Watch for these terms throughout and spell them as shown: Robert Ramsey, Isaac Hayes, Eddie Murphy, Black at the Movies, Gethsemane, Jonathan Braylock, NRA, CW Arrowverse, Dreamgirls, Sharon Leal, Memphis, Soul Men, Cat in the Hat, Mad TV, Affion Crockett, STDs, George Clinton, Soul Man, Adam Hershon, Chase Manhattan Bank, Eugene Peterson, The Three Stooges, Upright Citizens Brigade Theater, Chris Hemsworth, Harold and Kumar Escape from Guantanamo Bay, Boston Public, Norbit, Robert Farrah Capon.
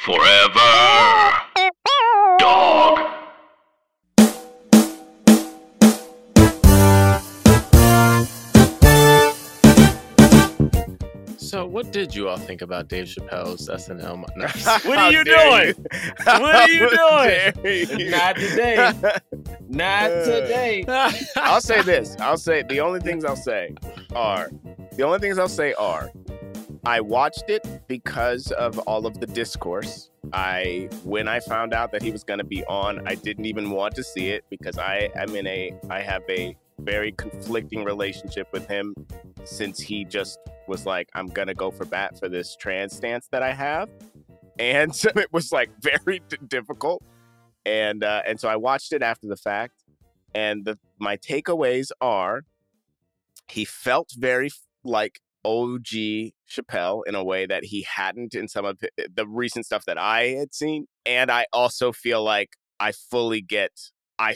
Forever Dog. So, what did you all think about Dave Chappelle's SNL? What are you doing? Not today. I'll say this. The only things I'll say are, I watched it because of all of the discourse. When I found out that he was going to be on, I didn't even want to see it because I have a very conflicting relationship with him since he just was like, I'm going to go for bat for this trans stance that I have. And so it was like very difficult. And so I watched it after the fact. And my takeaways are he felt very like OG Chappelle in a way that he hadn't in some of the recent stuff that I had seen. And I also feel like I fully get how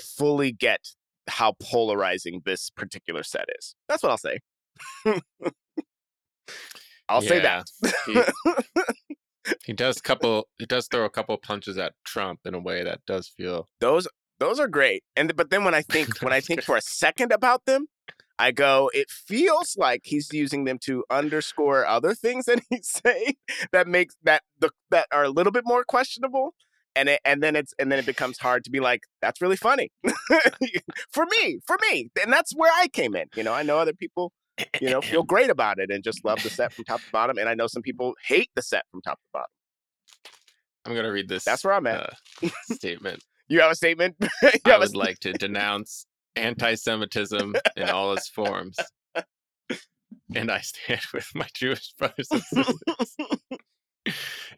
polarizing this particular set is. That's what I'll say. I'll say that. He does throw a couple punches at Trump in a way that does feel those are great. But then when I think for a second about them, I go, it feels like he's using them to underscore other things that he's saying that are a little bit more questionable, and then it becomes hard to be like, that's really funny for me, and that's where I came in. I know other people, feel great about it and just love the set from top to bottom, and I know some people hate the set from top to bottom. I'm gonna read this. That's where I'm at. Statement. You have a statement. I would like to denounce anti-Semitism in all its forms, and I stand with my Jewish brothers and sisters,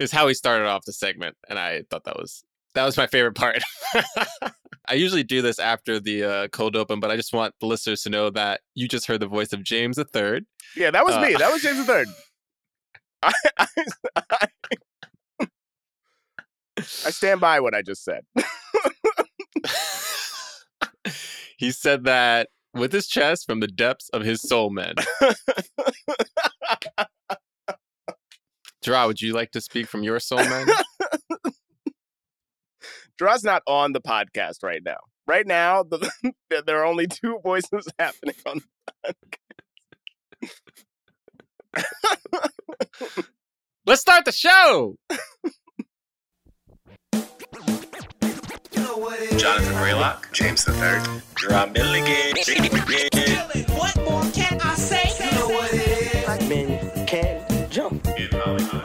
is how he started off the segment, and I thought that was my favorite part. I usually do this after the cold open, but I just want the listeners to know that you just heard the voice of James the Third. Yeah, that was me. That was James the Third. I stand by what I just said. He said that with his chest from the depths of his soul, man. Jerah, would you like to speak from your soul, man? Jerah's not on the podcast right now. Right now, there are only two voices happening on the podcast. Let's start the show! Jonathan Braylock, James the Third, Jerah Milligan. What more can I say? You know what it is. Black men can't jump in Hollywood.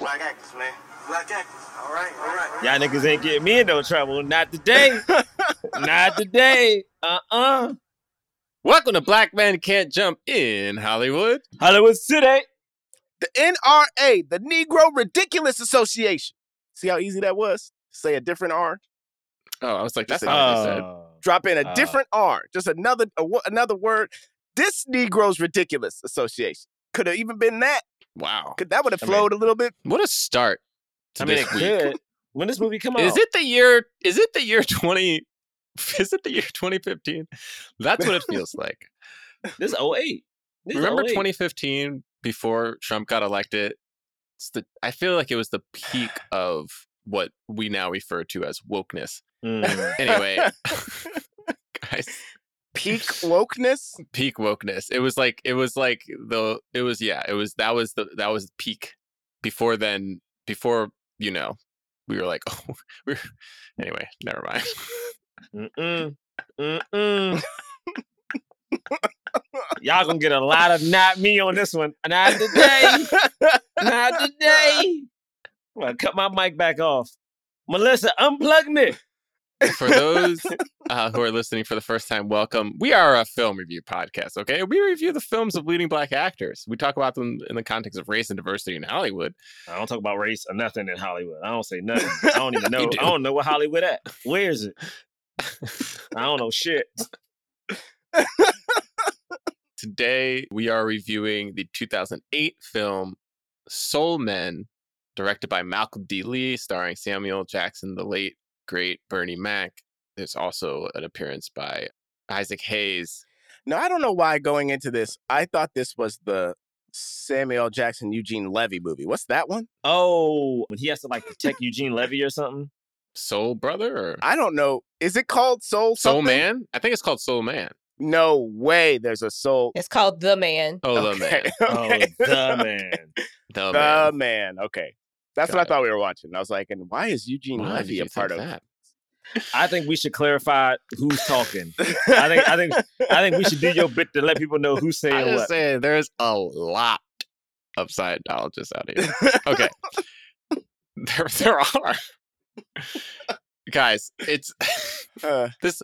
Black actors, man. Black actors. All right. Y'all niggas ain't getting me in no trouble. Not today. Welcome to Black Men Can't Jump in Hollywood. Hollywood City. The NRA, the Negro Ridiculous Association. See how easy that was? Say a different R. Oh, I was like, that's not what I said. Drop in a different R. Just another word. This Negro's Ridiculous Association. Could have even been that. Wow. That would have flowed a little bit. What a start to this week. It could. When this movie come out? Is it the year 2015? That's what it feels like. This is 2008. Remember 2015? Before Trump got elected, I feel like it was the peak of what we now refer to as wokeness. Anyway, guys, peak wokeness. That was peak. Before we were like, oh, anyway, never mind. Y'all gonna get a lot of not me on this one. Not today. Not today. I'm gonna cut my mic back off. Melissa, unplug me. For those who are listening for the first time, welcome. We are a film review podcast, okay? We review the films of leading black actors. We talk about them in the context of race and diversity in Hollywood. I don't talk about race or nothing in Hollywood. I don't say nothing. I don't even know. I don't know what Hollywood at. Where is it? I don't know shit. Today, we are reviewing the 2008 film Soul Men, directed by Malcolm D. Lee, starring Samuel L. Jackson, the late, great Bernie Mac. There's also an appearance by Isaac Hayes. Now, I don't know why going into this, I thought this was the Samuel L. Jackson, Eugene Levy movie. What's that one? Oh, when he has to like protect Eugene Levy or something. Soul Brother? Or... I don't know. Is it called Soul something? Soul Man? I think it's called Soul Man. No way there's a soul. It's called The Man. Oh, okay. The Man. Okay. Oh, The Man. The Man. Okay. That's what I thought we were watching. I was like, and why is Eugene Levy a part of that? I think we should clarify who's talking. I think we should do your bit to let people know who's saying what. I'm just saying, there's a lot of Scientologists out here. Okay. There are. Guys, it's this.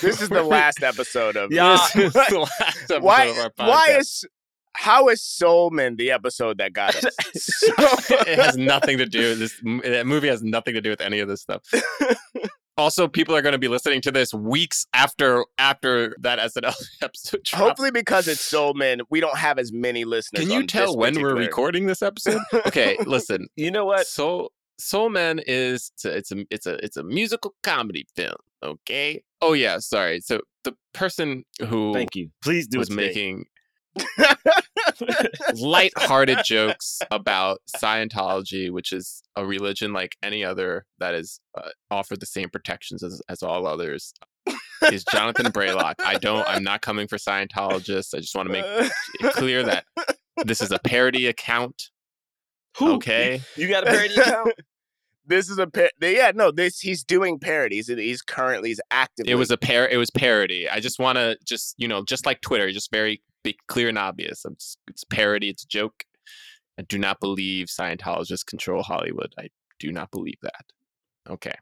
This is the last episode of this. The last episode of our podcast. How is Soul Man the episode that got us? It has nothing to do with this. That movie has nothing to do with any of this stuff. Also, people are going to be listening to this weeks after that SNL episode dropped. Hopefully, because it's Soul Man, we don't have as many listeners. Can you tell when we're recording this episode? Okay, listen. You know what? Soul Man is it's a musical comedy film. Okay. Oh yeah. Sorry. So the person who thank you. Please do was making lighthearted jokes about Scientology, which is a religion like any other that is offered the same protections as all others, is Jonathan Braylock. I'm not coming for Scientologists. I just want to make it clear that this is a parody account. Who? Okay. You got a parody account? This is a he's doing parodies. He's actively. It was parody. I just want to just like Twitter, just very big, clear and obvious. It's parody. It's a joke. I do not believe Scientologists control Hollywood. I do not believe that. Okay.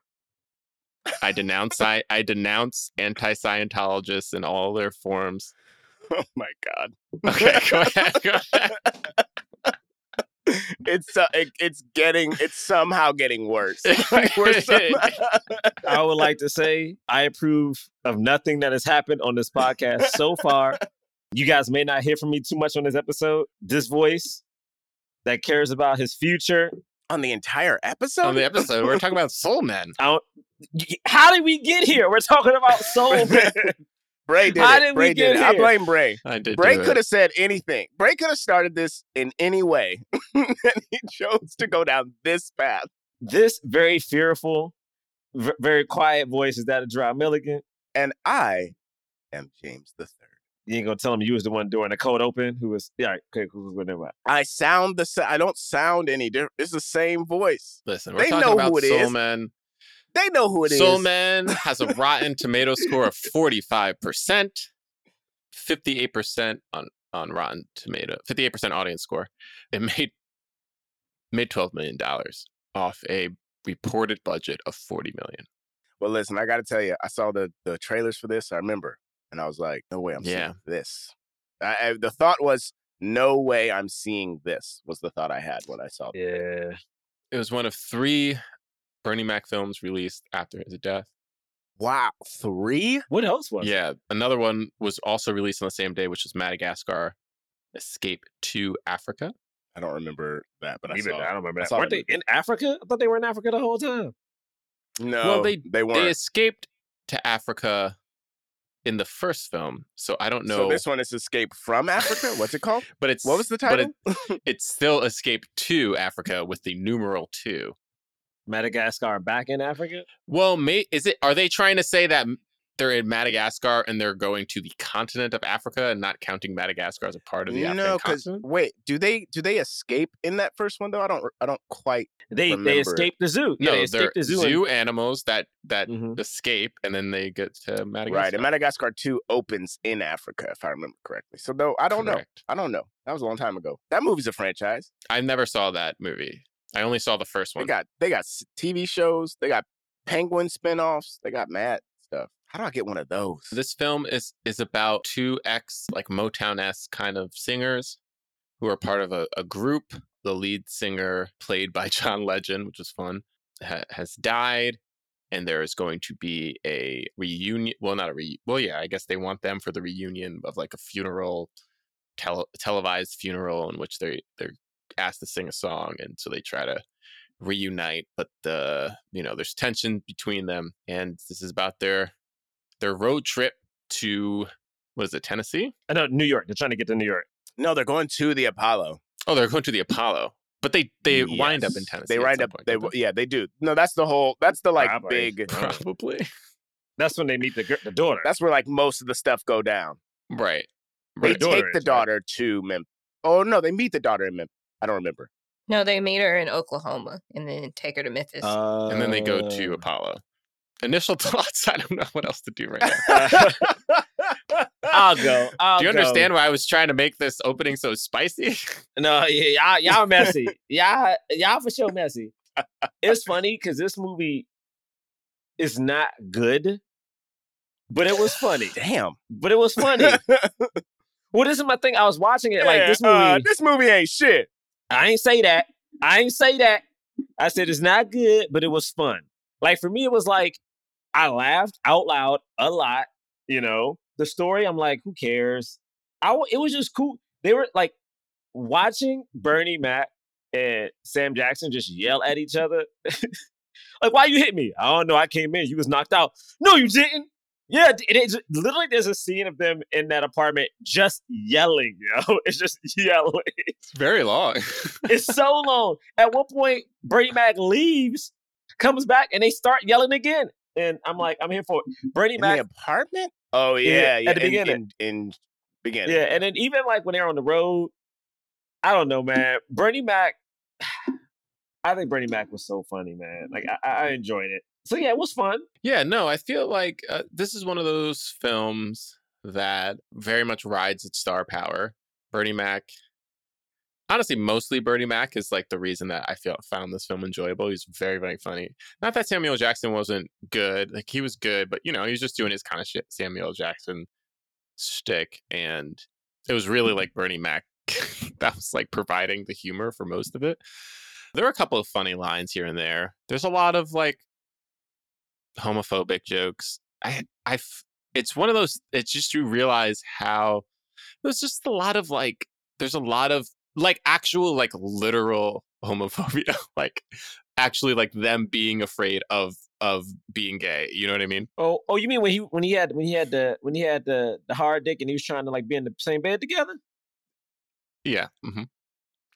I denounce I denounce anti-Scientologists in all their forms. Oh my God. Okay, go ahead. It's somehow getting worse. I would like to say I approve of nothing that has happened on this podcast so far. You guys may not hear from me too much on this episode. This voice that cares about his future on the entire episode. We're talking about Soul Men. How did we get here? We're talking about Soul Men. Bray did it. Bray did it. I blame Bray. Bray could have said anything. Bray could have started this in any way. And he chose to go down this path. This very fearful, very quiet voice is that of Jerah Milligan. And I am James the Third. You ain't going to tell him you was the one doing the cold open? Who was... Yeah, okay, whatever. I don't sound any different. It's the same voice. Listen, we're talking about Soul Man. They know who it is. Soul Man has a Rotten Tomato score of 45%, 58% on Rotten Tomato, 58% audience score. It made $12 million off a reported budget of $40 million. Well, listen, I got to tell you, I saw the trailers for this. I remember, and I was like, no way I'm seeing this. The thought was, no way I'm seeing this was the thought I had when I saw this. Yeah. It was one of three Bernie Mac films released after his death. Wow, three? What else was it? Another one was also released on the same day, which is Madagascar, Escape to Africa. I don't remember that, but I don't remember that. Weren't they in Africa? I thought they were in Africa the whole time. No, well, they weren't. They escaped to Africa in the first film, so I don't know. So this one is Escape from Africa? What's it called? But what was the title? But it's still Escape to Africa with the numeral 2. Madagascar back in Africa? Well, are they trying to say that they're in Madagascar and they're going to the continent of Africa and not counting Madagascar as a part of the African continent? Wait, do they escape in that first one though? I don't quite remember. They escape the zoo. No, they're the zoo animals that escape and then they get to Madagascar. Right, and Madagascar 2 opens in Africa if I remember correctly. So no, I don't know. I don't know. That was a long time ago. That movie's a franchise. I never saw that movie. I only saw the first one. They got TV shows. They got penguin spinoffs. They got mad stuff. How do I get one of those? This film is about two ex like Motown-esque kind of singers who are part of a group. The lead singer, played by John Legend, which was fun, has died, and there is going to be a reunion. Well, not a reunion. Well, yeah, I guess they want them for the reunion of like a funeral, televised funeral in which they're asked to sing a song, and so they try to reunite, but there's tension between them, and this is about their road trip to Tennessee? I know, New York. They're trying to get to New York. No, they're going to the Apollo. Oh, they're going to the Apollo. But they yes. wind up in Tennessee. They wind up. Point, they yeah, they do. No, that's the whole. That's the like probably. Big. Probably. That's when they meet the daughter. That's where like most of the stuff go down. Right. They right. take the daughter right. to Memphis. Oh no, they meet the daughter in Memphis. I don't remember. No, they meet her in Oklahoma and then take her to Memphis. And then they go to Apollo. Initial thoughts. I don't know what else to do right now. I'll go. Do you understand why I was trying to make this opening so spicy? No, yeah, y'all messy. Y'all for sure messy. It's funny because this movie is not good, but it was funny. Damn. But it was funny. Well, this is my thing. I was watching it like this movie. This movie ain't shit. I ain't say that. I said it's not good, but it was fun. Like for me, it was like I laughed out loud a lot, you know. The story, I'm like, who cares? It was just cool. They were like watching Bernie Mac and Sam Jackson just yell at each other. Like, why you hit me? I don't know. I came in. You was knocked out. No, you didn't. Yeah, it literally there's a scene of them in that apartment just yelling, yo. It's just yelling. It's very long. It's so long. At one point, Bernie Mac leaves, comes back, and they start yelling again. And I'm like, I'm here for it. Bernie Mac. In the apartment? Oh, yeah. At the beginning. In beginning. Yeah, and then even like when they're on the road, I don't know, man. Bernie Mac, I think Bernie Mac was so funny, man. Like, I enjoyed it. So, yeah, it was fun. Yeah, no, I feel like this is one of those films that very much rides its star power. Bernie Mac, honestly, mostly Bernie Mac is like the reason that I found this film enjoyable. He's very, very funny. Not that Samuel Jackson wasn't good. Like, he was good, but, you know, he was just doing his kind of shit, Samuel Jackson shtick. And it was really like Bernie Mac that was like providing the humor for most of it. There are a couple of funny lines here and there. There's a lot of like homophobic jokes. It's one of those, it's just you realize how there's just a lot of like, there's a lot of like actual, like literal homophobia, like actually like them being afraid of being gay. You know what I mean? Oh, you mean when he had the hard dick and he was trying to like be in the same bed together? Yeah. Mm-hmm.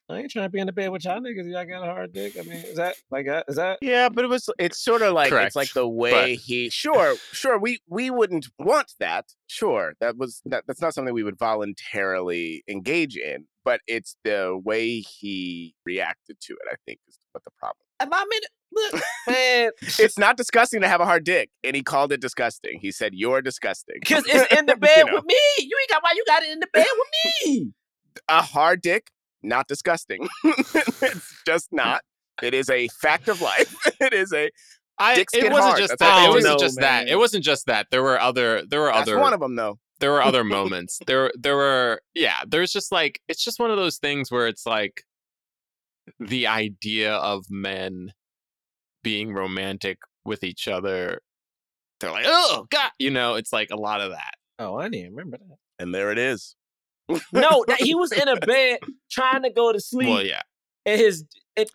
I ain't trying to be in the bed with y'all niggas. Y'all got a hard dick. I mean, is that? Yeah, but it's sort of like, correct. It's like the way but... he, sure. We wouldn't want that. Sure. That's not something we would voluntarily engage in, but it's the way he reacted to it, I think, is what the problem. Look, man. It's not disgusting to have a hard dick. And he called it disgusting. He said, you're disgusting. Because it's in the bed with me. You ain't got why you got it in the bed with me. A hard dick? Not disgusting. It's just not. It is a fact of life. It is a. It wasn't hard. Just that's that. It wasn't just man. That. It wasn't just that. There were other. That's one of them, though. There were other moments. There were. Yeah. There's just like it's just one of those things where it's like the idea of men being romantic with each other. They're like, oh God, you know, it's like a lot of that. Oh, I didn't remember that. And there it is. No, that he was in a bed trying to go to sleep. Well, yeah. And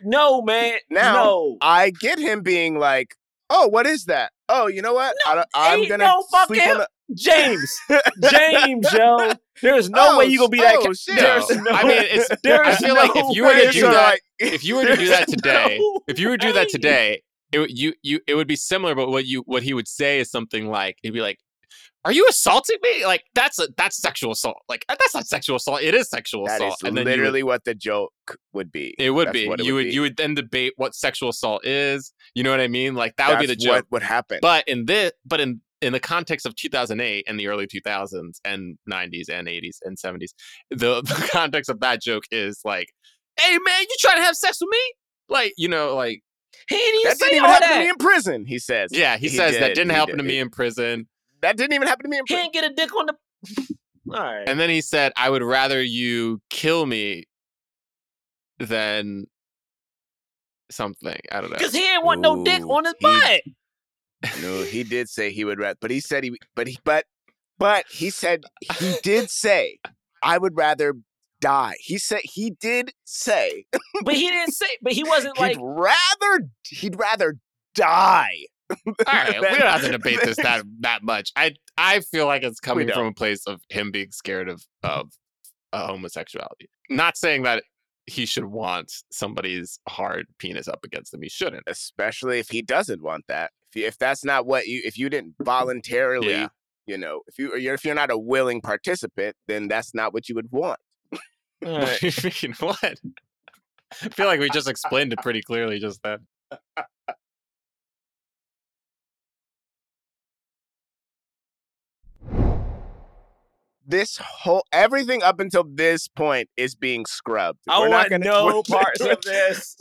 No. I get him being like, oh, what is that? Oh, you know what? No, I'm going to sleep fucking on the... James, yo. There's no way you're going to be that. Shit. There's no. I mean, I feel like if you were to do that today, it would be similar, but what he would say is something like, he'd be like, are you assaulting me? Like that's sexual assault. Like that's not sexual assault. It is sexual assault. That is literally what the joke would be. It would be. You would then debate what sexual assault is. You know what I mean? Like that would be the joke. What would happen? But in the context of 2008 and the early 2000s and 90s and 80s and 70s, the context of that joke is like, hey man, you trying to have sex with me? Like you know, like he didn't even say all that. That didn't even happen to me in prison. He says. Yeah, he says that didn't happen to me in prison. That didn't even happen to me in prison. Can't get a dick on the... All right. And then he said, I would rather you kill me than something. I don't know. Because he didn't want no dick on his butt. No, he did say he would rather... But he said he... But he said... He did say, I would rather die. He said... He did say... But he didn't say... But he wasn't like... He'd rather die. All right, we don't have to debate this that much. I feel like it's coming from a place of him being scared of homosexuality. Not saying that he should want somebody's hard penis up against him. He shouldn't. Especially if he doesn't want that. If that's not what you, if you didn't voluntarily, yeah. you know, if you're not a willing participant, then that's not what you would want. All right. What? I feel like we just explained it pretty clearly just then. This whole, everything up until this point is being scrubbed. I want no parts of this.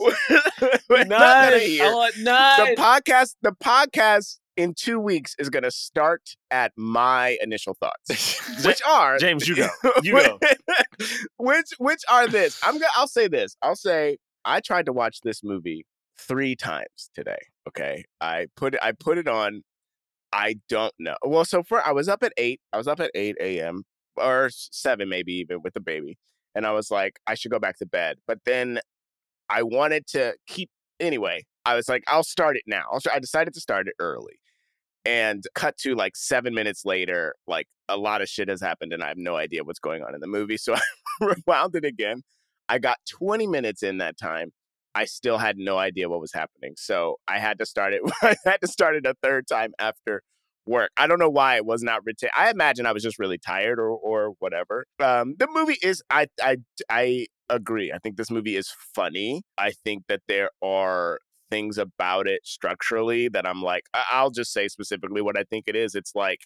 None. I want none. The podcast in 2 weeks is going to start at my initial thoughts, which are James. You go. Which are this? I'll say this. I'll say I tried to watch this movie 3 times today. Okay, I put it on. I don't know. Well, so I was up at 8. I was up at 8 a.m. or 7 maybe even with the baby. And I was like, I should go back to bed. But then I wanted to keep... Anyway, I was like, I'll start it now. I decided to start it early. And cut to like 7 minutes later, like a lot of shit has happened and I have no idea what's going on in the movie. So I rewound it again. I got 20 minutes in that time. I still had no idea what was happening. So I had to start it. I had to start it a third time after work. I don't know why it was not retained. I imagine I was just really tired or whatever. The movie is, I agree. I think this movie is funny. I think that there are things about it structurally that I'm like, I'll just say specifically what I think it is. It's like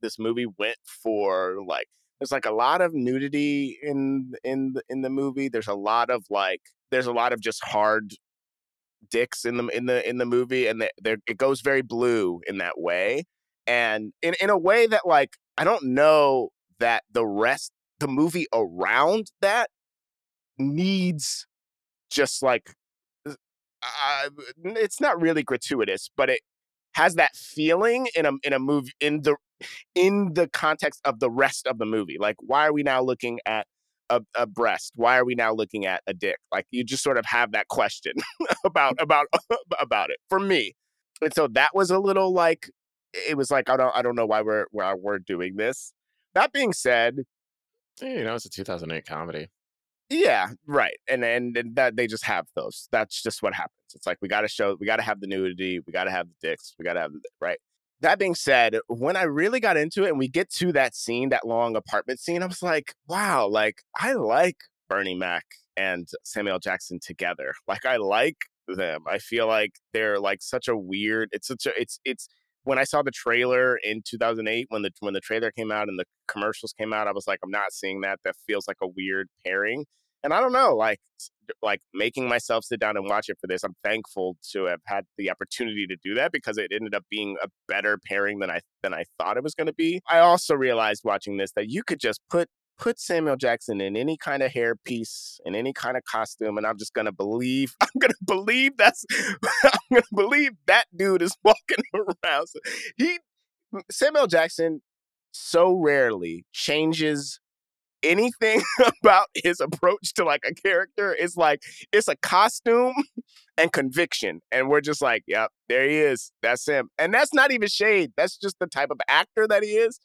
this movie went for like, there's like a lot of nudity in the movie. There's a lot of like, there's a lot of just hard dicks in the movie, and it goes very blue in that way, and in a way that like I don't know that the movie around that needs just like it's not really gratuitous, but it has that feeling in a movie in the context of the rest of the movie. Like, why are we now looking at a breast? Why are we now looking at a dick? Like, you just sort of have that question about it for me. And so that was a little like, it was like, I don't know why we're doing this. That being said, you know, it's a 2008 comedy. Yeah, right. And that they just have those. That's just what happens. It's like, we got to have the nudity. We got to have the dicks. We got to have, right. That being said, when I really got into it and we get to that scene, that long apartment scene, I was like, wow, like I like Bernie Mac and Samuel L. Jackson together. Like I like them. I feel like they're like such a weird, it's when I saw the trailer in 2008, when the trailer came out and the commercials came out, I was like, I'm not seeing that. That feels like a weird pairing. And I don't know, like making myself sit down and watch it for this, I'm thankful to have had the opportunity to do that because it ended up being a better pairing than I thought it was going to be. I also realized watching this that you could just put Samuel Jackson in any kind of hairpiece, in any kind of costume, and I'm going to believe that dude is walking around. Samuel Jackson so rarely changes anything about his approach to like a character. Is like it's a costume and conviction, and we're just like, yep, there he is, that's him. And that's not even shade, that's just the type of actor that he is.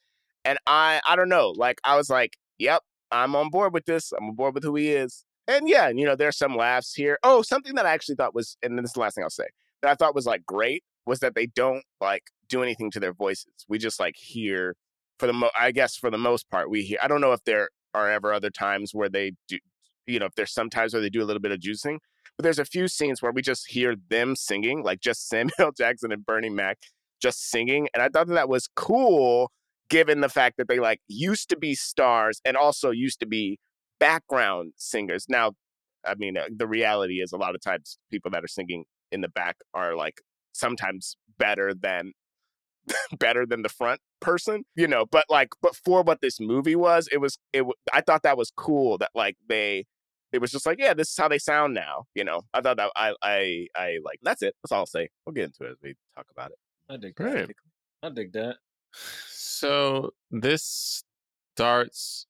And I don't know, like I was like, yep, I'm on board with this, I'm on board with who he is. And yeah, you know, there's some laughs here. Oh, something that I actually thought was, and this is the last thing I'll say, that I thought was like great, was that they don't like do anything to their voices. We just like hear for the most part we hear. I don't know if there are ever other times where they do, you know, if there's sometimes where they do a little bit of juicing, but there's a few scenes where we just hear them singing, like just Samuel Jackson and Bernie Mac just singing. And I thought that was cool, given the fact that they like used to be stars and also used to be background singers. Now, I mean, the reality is a lot of times people that are singing in the back are like sometimes better than the front person, you know, but for what this movie was, it I thought that was cool that like it was just like, yeah, this is how they sound now, you know. I thought that I like, that's it, that's all I'll say. We'll get into it as we talk about it. I dig that. So this starts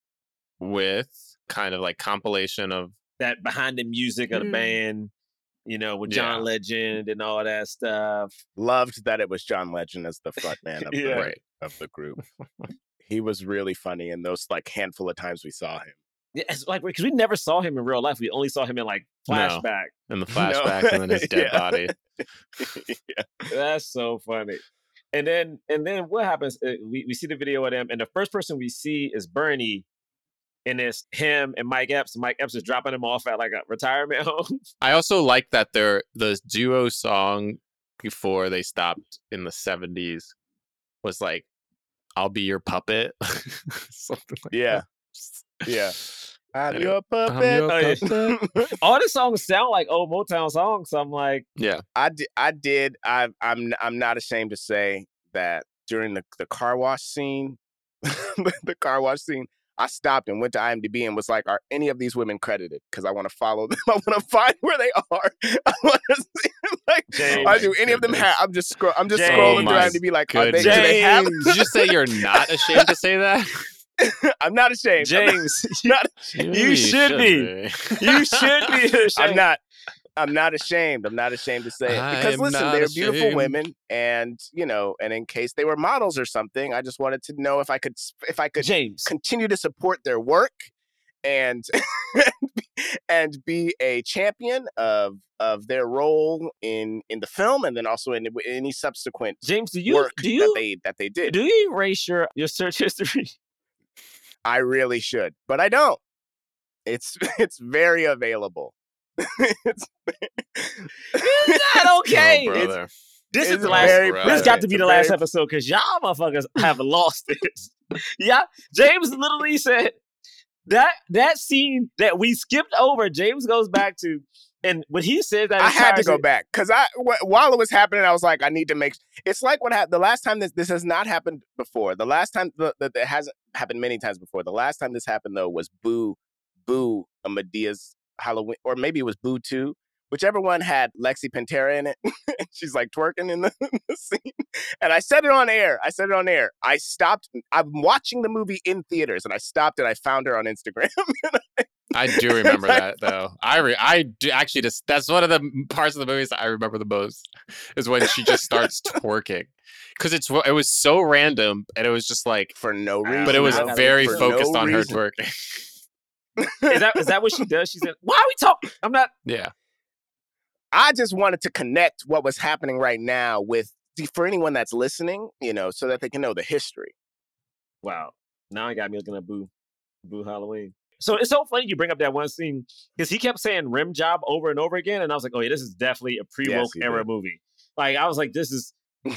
with kind of like compilation of that behind the music of the band, you know, with John Legend and all that stuff. Loved that it was John Legend as the front man of, of the group. He was really funny in those like handful of times we saw him. It's like, because we never saw him in real life. We only saw him in like flashback. No, in the flashback, and then his dead body. Yeah. That's so funny. And then what happens? We see the video of them, and the first person we see is Bernie, and it's him and Mike Epps. Mike Epps is dropping him off at like a retirement home. I also like that the duo song before they stopped in the 70s was like, "I'll be your puppet," something like that. Yeah. I'm your puppet. All the songs sound like old Motown songs. So I'm like, yeah, I did. I'm not ashamed to say that during the car wash scene, I stopped and went to IMDb and was like, "Are any of these women credited? Because I want to follow them. I want to find where they are. I want to see them, like, do any of them have?" I'm just scrolling through IMDb like, "Are they? Do they have?" Did you just say you're not ashamed to say that? I'm not ashamed, James. You should be. You should be ashamed. I'm not ashamed. I'm not ashamed to say it, because listen, they're beautiful women, and you know, and in case they were models or something, I just wanted to know if I could continue to support their work and be a champion of their role in the film, and then also in any subsequent work that they did. Do you erase your search history? I really should, but I don't. It's very available. It's not okay. No, this got to be the last episode, because y'all motherfuckers have lost it. Yeah, James literally said that scene that we skipped over, James goes back to, and when he said that, I had to go back, because while it was happening, I was like, I need to make. It's like what happened the last time. This has not happened before. The last time that it hasn't happened many times before. The last time this happened though was Boo, a Madea's Halloween, or maybe it was Boo 2, whichever one had Lexi Pantera in it. She's like twerking in the scene. And I said it on air. I stopped. I'm watching the movie in theaters, and I stopped and I found her on Instagram. I do remember that though. I do, actually, that's one of the parts of the movies that I remember the most, is when she just starts twerking, because it was so random, and it was just like for no reason. But it was very focused on her twerking. Is that what she does? She said, "Why are we talking?" I'm not. Yeah. I just wanted to connect what was happening right now with, for anyone that's listening, you know, so that they can know the history. Wow. Now I got me looking at Boo Halloween. So it's so funny you bring up that one scene, because he kept saying "rim job" over and over again, and I was like, "Oh yeah, this is definitely a pre-woke era movie." Like I was like,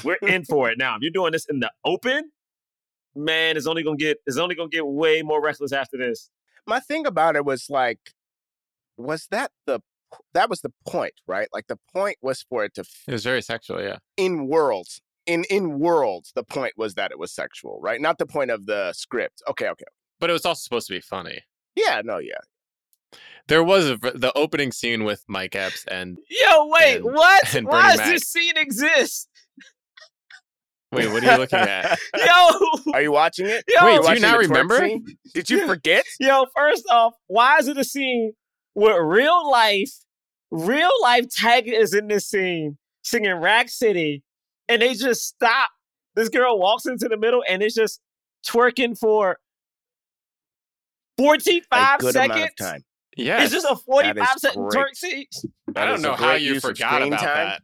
"We're in for it now." If you're doing this in the open, man, it's only gonna get way more reckless after this. My thing about it was like, that was the point, right? Like the point was for it to. It was very sexual, yeah. In worlds, the point was that it was sexual, right? Not the point of the script. Okay. But it was also supposed to be funny. Yeah. No. Yeah. There was the opening scene with Mike Epps and. Yo, wait! What? And why does this scene exist? Wait, what are you looking at? Yo! Are you watching it? Yo, wait, do you not remember? Did you forget? Yo, first off, why is it a scene where real life Tiger is in this scene singing Rack City, and they just stop? This girl walks into the middle, and it's just twerking for 45 seconds. Time. Yeah, it's just a 45-second twerk scene. I don't know how you forgot about that.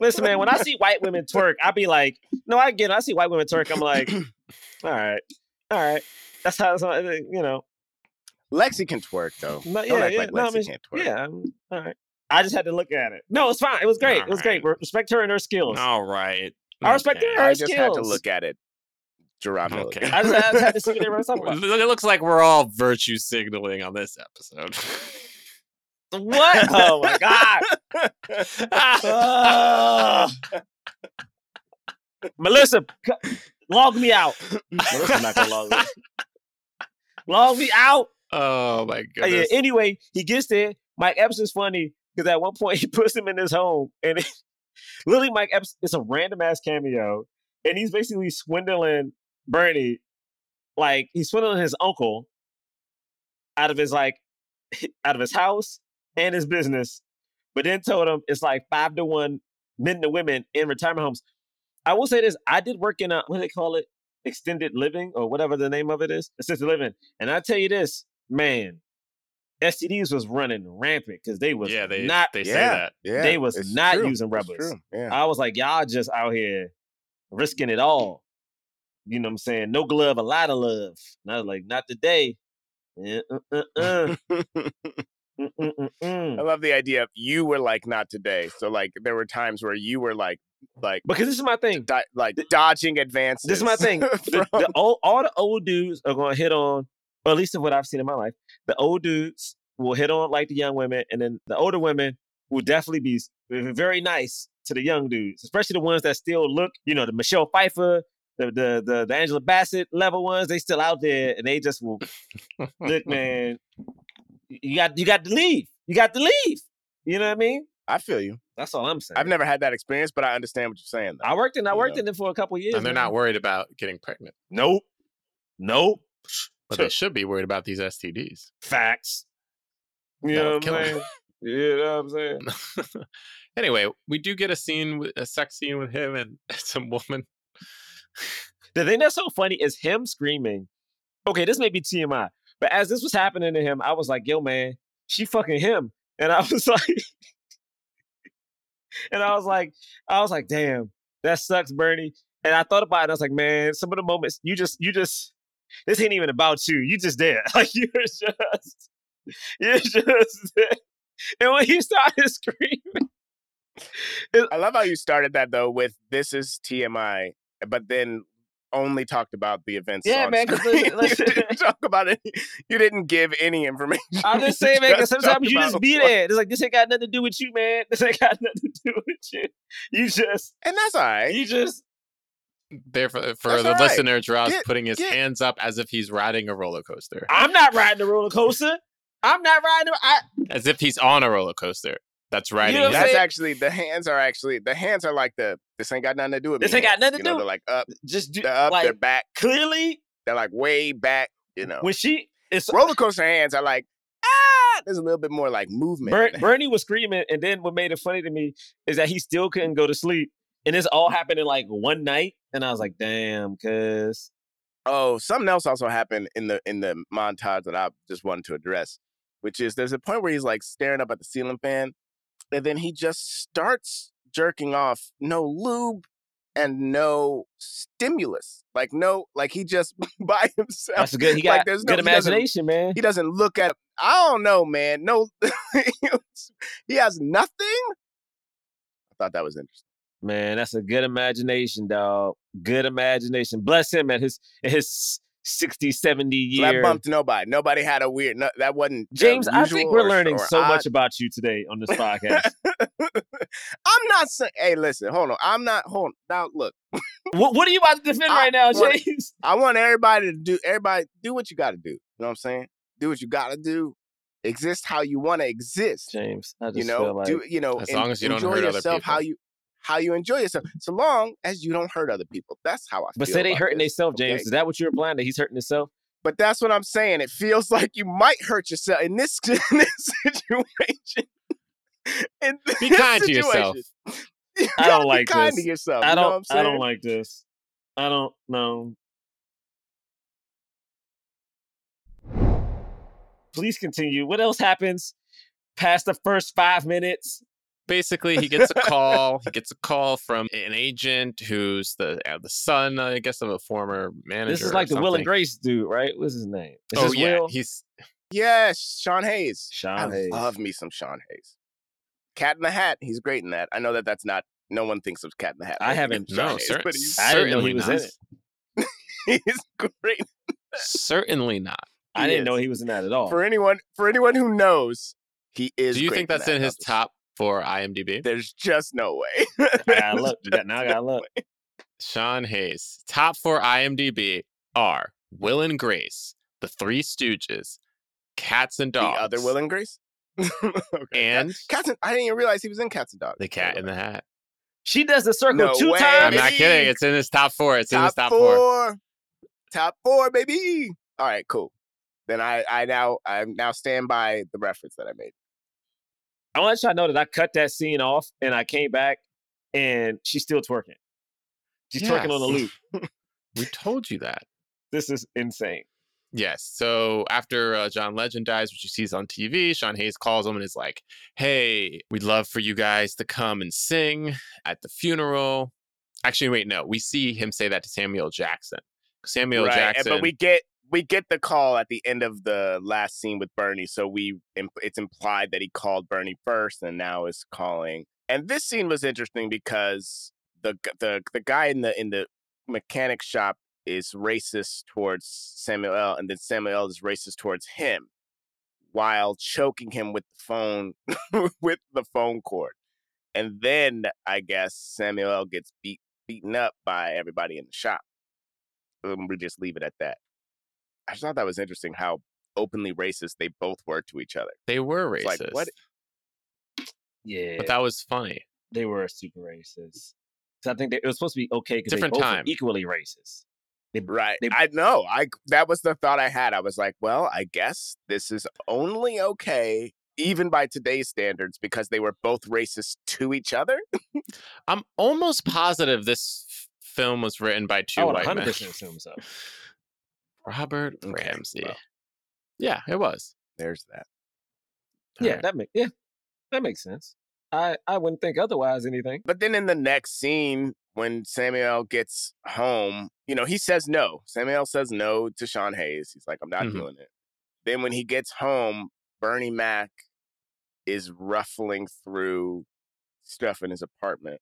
Listen, man, when I see white women twerk, I be like, no, I get it. I see white women twerk, I'm like, all right. That's how it's, you know. Lexi can twerk, though. No, yeah, can't twerk. Yeah, all right. I just had to look at it. No, it's fine. It was great. Respect her and her skills. All right. I respect her and her skills. I just had to look at it. Jerah Milligan. Okay. I just had to see what they were talking about. It looks like we're all virtue signaling on this episode. What? Oh my God. Melissa, log me out. Melissa's not gonna log me. Log me out. Oh my God. Yeah, anyway, he gets there. Mike Epps is funny, because at one point he puts him in his home, and literally Mike Epps is a random ass cameo, and he's basically swindling Bernie. Like he's swindling his uncle out of his house and his business, but then told him it's like 5 to 1 men to women in retirement homes. I will say this. I did work in a, what do they call it? extended living or whatever the name of it is, assisted living. And I tell you this, man, STDs was running rampant because they was using rubbers. Yeah. I was like, y'all just out here risking it all. You know what I'm saying? No glove, a lot of love. And I was like, not today. I love the idea of you were like, not today. So like, there were times where you were like because this is my thing, dodging advances. This is my thing. All the old dudes are gonna hit on, or at least of what I've seen in my life, the old dudes will hit on like the young women, and then the older women will definitely be very nice to the young dudes, especially the ones that still look, you know, the Michelle Pfeiffer. The Angela Bassett level ones, they still out there, and they just will look, man. You got to leave. You got to leave. You know what I mean? I feel you. That's all I'm saying. I've never had that experience, but I understand what you're saying, though. I worked in it for a couple of years. And they're not worried about getting pregnant. Nope. But they should be worried about these STDs. Facts. You know what I'm saying? Anyway, we do get a sex scene with him and some woman. The thing that's so funny is him screaming. Okay, this may be TMI, but as this was happening to him, I was like, yo, man, she fucking him. And I was like, I was like, damn, that sucks, Bernie. And I thought about it. And I was like, man, some of the moments you just, this ain't even about you. You just there. Like you're just there. And when he started screaming, I love how you started that though with this is TMI. But then only talked about the events. Yeah, man. Listen, you didn't talk about it. You didn't give any information. I'm just saying, man, because sometimes you just be there. It's like, this ain't got nothing to do with you, man. This ain't got nothing to do with you. You just... And that's all right. You just... There for the listener, Jerah's putting his hands up as if he's riding a roller coaster. I'm not riding a roller coaster. As if he's on a roller coaster. That's right. You know that's actually the hands are like this ain't got nothing to do with me. This ain't got nothing to do. They're like up, they're back. Clearly, they're like way back. You know, when roller coaster hands are like there's a little bit more like movement. Bernie was screaming, and then what made it funny to me is that he still couldn't go to sleep, and this all happened in like one night, and I was like, damn, cuz. Oh, something else also happened in the montage that I just wanted to address, which is there's a point where he's like staring up at the ceiling fan. And then he just starts jerking off, no lube and no stimulus. Like, no, like he just by himself. That's good. He got good imagination, man. He doesn't look at, I don't know, man. No, he has nothing. I thought that was interesting. Man, that's a good imagination, dog. Good imagination. Bless him at his 60, 70 years. That bumped nobody. Nobody had a weird... No, that wasn't... James, I think we're learning so much about you today on this podcast. I'm not saying... Hey, listen, hold on. I'm not... Hold on. Now, look. What are you about to defend right now, James? I want everybody to do... Everybody, do what you got to do. You know what I'm saying? Do what you got to do. Exist how you want to exist. James, I just feel like... You know, as long as you don't hurt other people. How you enjoy yourself, so long as you don't hurt other people. That's how I feel. But say they hurting themselves, James. Okay. Is that what you're implying, that he's hurting himself? But that's what I'm saying. It feels like you might hurt yourself in this situation. Be kind to yourself. I don't like this. Be kind to yourself. I don't. I don't like this. I don't know. Please continue. What else happens past the first 5 minutes? Basically, he gets a call. He gets a call from an agent who's the son, I guess, of a former manager. This is like the Will and Grace dude, right? What's his name? Sean Hayes. Sean Hayes. Love me some Sean Hayes. Cat in the Hat. He's great in that. I know that's not. No one thinks of Cat in the Hat. I haven't. No, I didn't know he was in it. He's great. Certainly not. I didn't know he was in that at all. For anyone who knows, he is. Do you think that's in his top? For IMDb? There's just no way. I gotta look. Sean Hayes. Top for IMDb are Will and Grace, The Three Stooges, Cats and Dogs. The other Will and Grace? Okay. And... Cats and... I didn't even realize he was in Cats and Dogs. The Cat in the Hat. She does the circle two times. I'm not kidding. It's in his top four. It's in his top four. Top four, baby. All right, cool. Then I now stand by the reference that I made. I want to let y'all know that I cut that scene off and I came back and she's still twerking. She's twerking on the loop. We told you that. This is insane. Yes. So after John Legend dies, which you see is on TV, Sean Hayes calls him and is like, hey, we'd love for you guys to come and sing at the funeral. Actually, wait, no. We see him say that to Samuel Jackson. Samuel Jackson. But we get the call at the end of the last scene with Bernie. So it's implied that he called Bernie first and now is calling. And this scene was interesting because the guy in the mechanic shop is racist towards Samuel L., and then Samuel L. is racist towards him while choking him with the phone with the phone cord. And then I guess Samuel L. gets beaten up by everybody in the shop. We just leave it at that. I just thought that was interesting how openly racist they both were to each other. They were racist. Like, what? Yeah. But that was funny. They were super racist. So I think it was supposed to be okay because they both were equally racist. Right. I know. That was the thought I had. I was like, well, I guess this is only okay, even by today's standards, because they were both racist to each other. I'm almost positive this film was written by two white men. I would 100% assume so. Robert Ramsey. Well, yeah, it was. There's that. All right. That makes sense. I wouldn't think otherwise anything. But then in the next scene, when Samuel gets home, he says no. Samuel says no to Sean Hayes. He's like, I'm not doing it. Then when he gets home, Bernie Mac is ruffling through stuff in his apartment.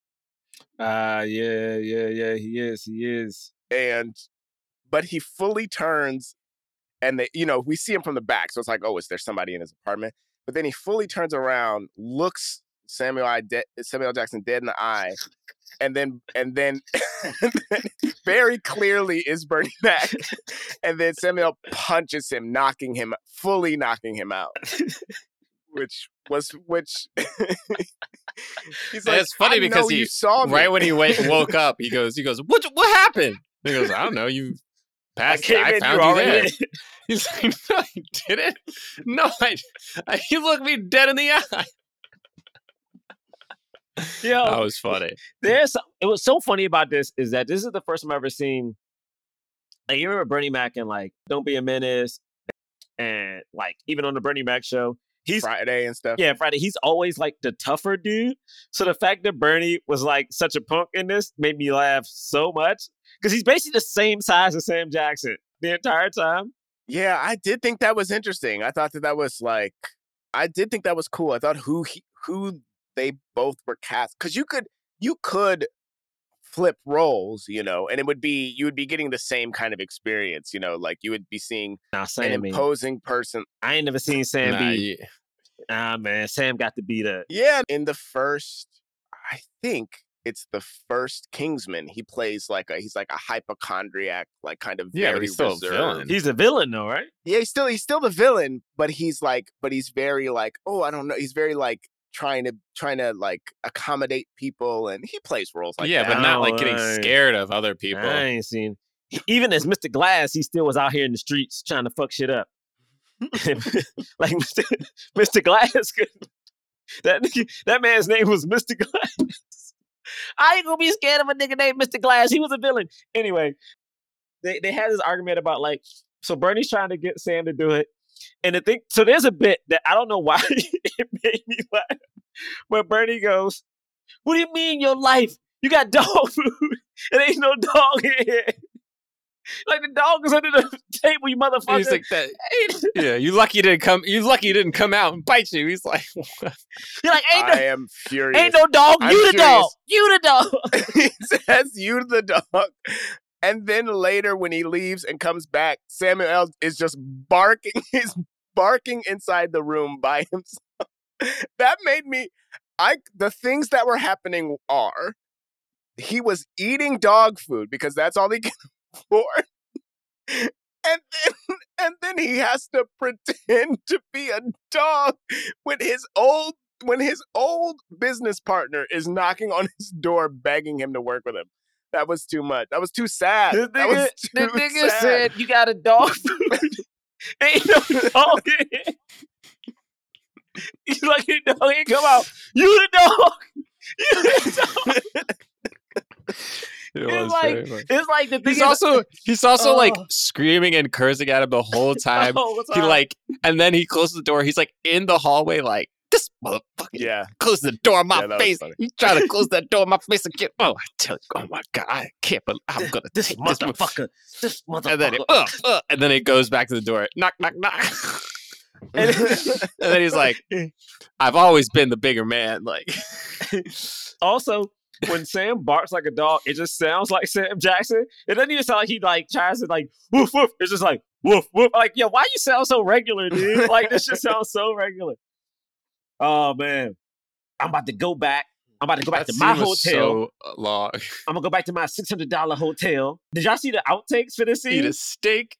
Yeah, he is. But he fully turns and we see him from the back. So it's like, oh, is there somebody in his apartment? But then he fully turns around, looks Samuel Jackson dead in the eye, and then very clearly is Bernie Mac, and then Samuel punches him, fully knocking him out, which he's like, it's funny because he saw me. Right when he woke up, he goes, what happened? He goes, I don't know, you passed. I found you there. He's like, no, I didn't. No, you looked me dead in the eye. Yo, that was funny. It was so funny about this is that this is the first time I've ever seen. Like, you remember Bernie Mac and like Don't Be a Menace, and like even on the Bernie Mac show, he's Friday and stuff. Yeah, Friday. He's always like the tougher dude. So the fact that Bernie was like such a punk in this made me laugh so much because he's basically the same size as Sam Jackson the entire time. Yeah, I did think that was interesting. I thought that was like, I did think that was cool. I thought who they both were cast because you could flip roles, and it would be, you would be getting the same kind of experience, like you would be seeing an imposing person. I ain't never seen Sam B. Ah, man, Sam got to be the. Yeah. In the first, I think it's the first Kingsman. He plays he's like a hypochondriac, like kind of very reserved. He's a villain though, right? Yeah, he's still the villain, but he's very like, oh, I don't know. He's very like, trying to like accommodate people, and he plays roles like that. Yeah, but not like getting scared of other people. I ain't seen. Even as Mr. Glass, he still was out here in the streets trying to fuck shit up. Like Mr. Glass, that man's name was Mr. Glass. I ain't gonna be scared of a nigga named Mr. Glass. He was a villain. Anyway, they had this argument about like, so Bernie's trying to get Sam to do it. And the thing, so there's a bit that I don't know why it made me laugh, but Bernie goes, what do you mean your life? You got dog food. It ain't no dog in here. Like the dog is under the table, you motherfucker. He's like that. Yeah, you lucky didn't come out and bite you. He's like, what? You're like, I am furious. Ain't no dog, you the dog. He says, you the dog. And then later when he leaves and comes back, Samuel L. is just barking. He's barking inside the room by himself. That made me... the things that were happening are he was eating dog food because that's all he can afford. And then he has to pretend to be a dog when his old business partner is knocking on his door begging him to work with him. That was too much. That was too sad. The nigga said, you got a dog food. Ain't no dog in here. He's like, your dog ain't come out. You the dog. It was like the thing. He's also like screaming and cursing at him the whole time. And then he closes the door. He's like in the hallway, like, this motherfucker. Yeah, close the door in my face. He's trying to close that door in my face again. Oh, I tell you, oh my God, I can't. But I'm gonna take this motherfucker. And then it goes back to the door. Knock, knock, knock. And then he's like, I've always been the bigger man. Like, also, when Sam barks like a dog, it just sounds like Sam Jackson. It doesn't even sound like he like tries to like woof woof. It's just like woof woof. Like, yo, why you sound so regular, dude? Like, this just sounds so regular. Oh man, I'm about to go back. I'm about to go back to my hotel. So long. I'm gonna go back to my $600 hotel. Did y'all see the outtakes for this scene? Eat a steak.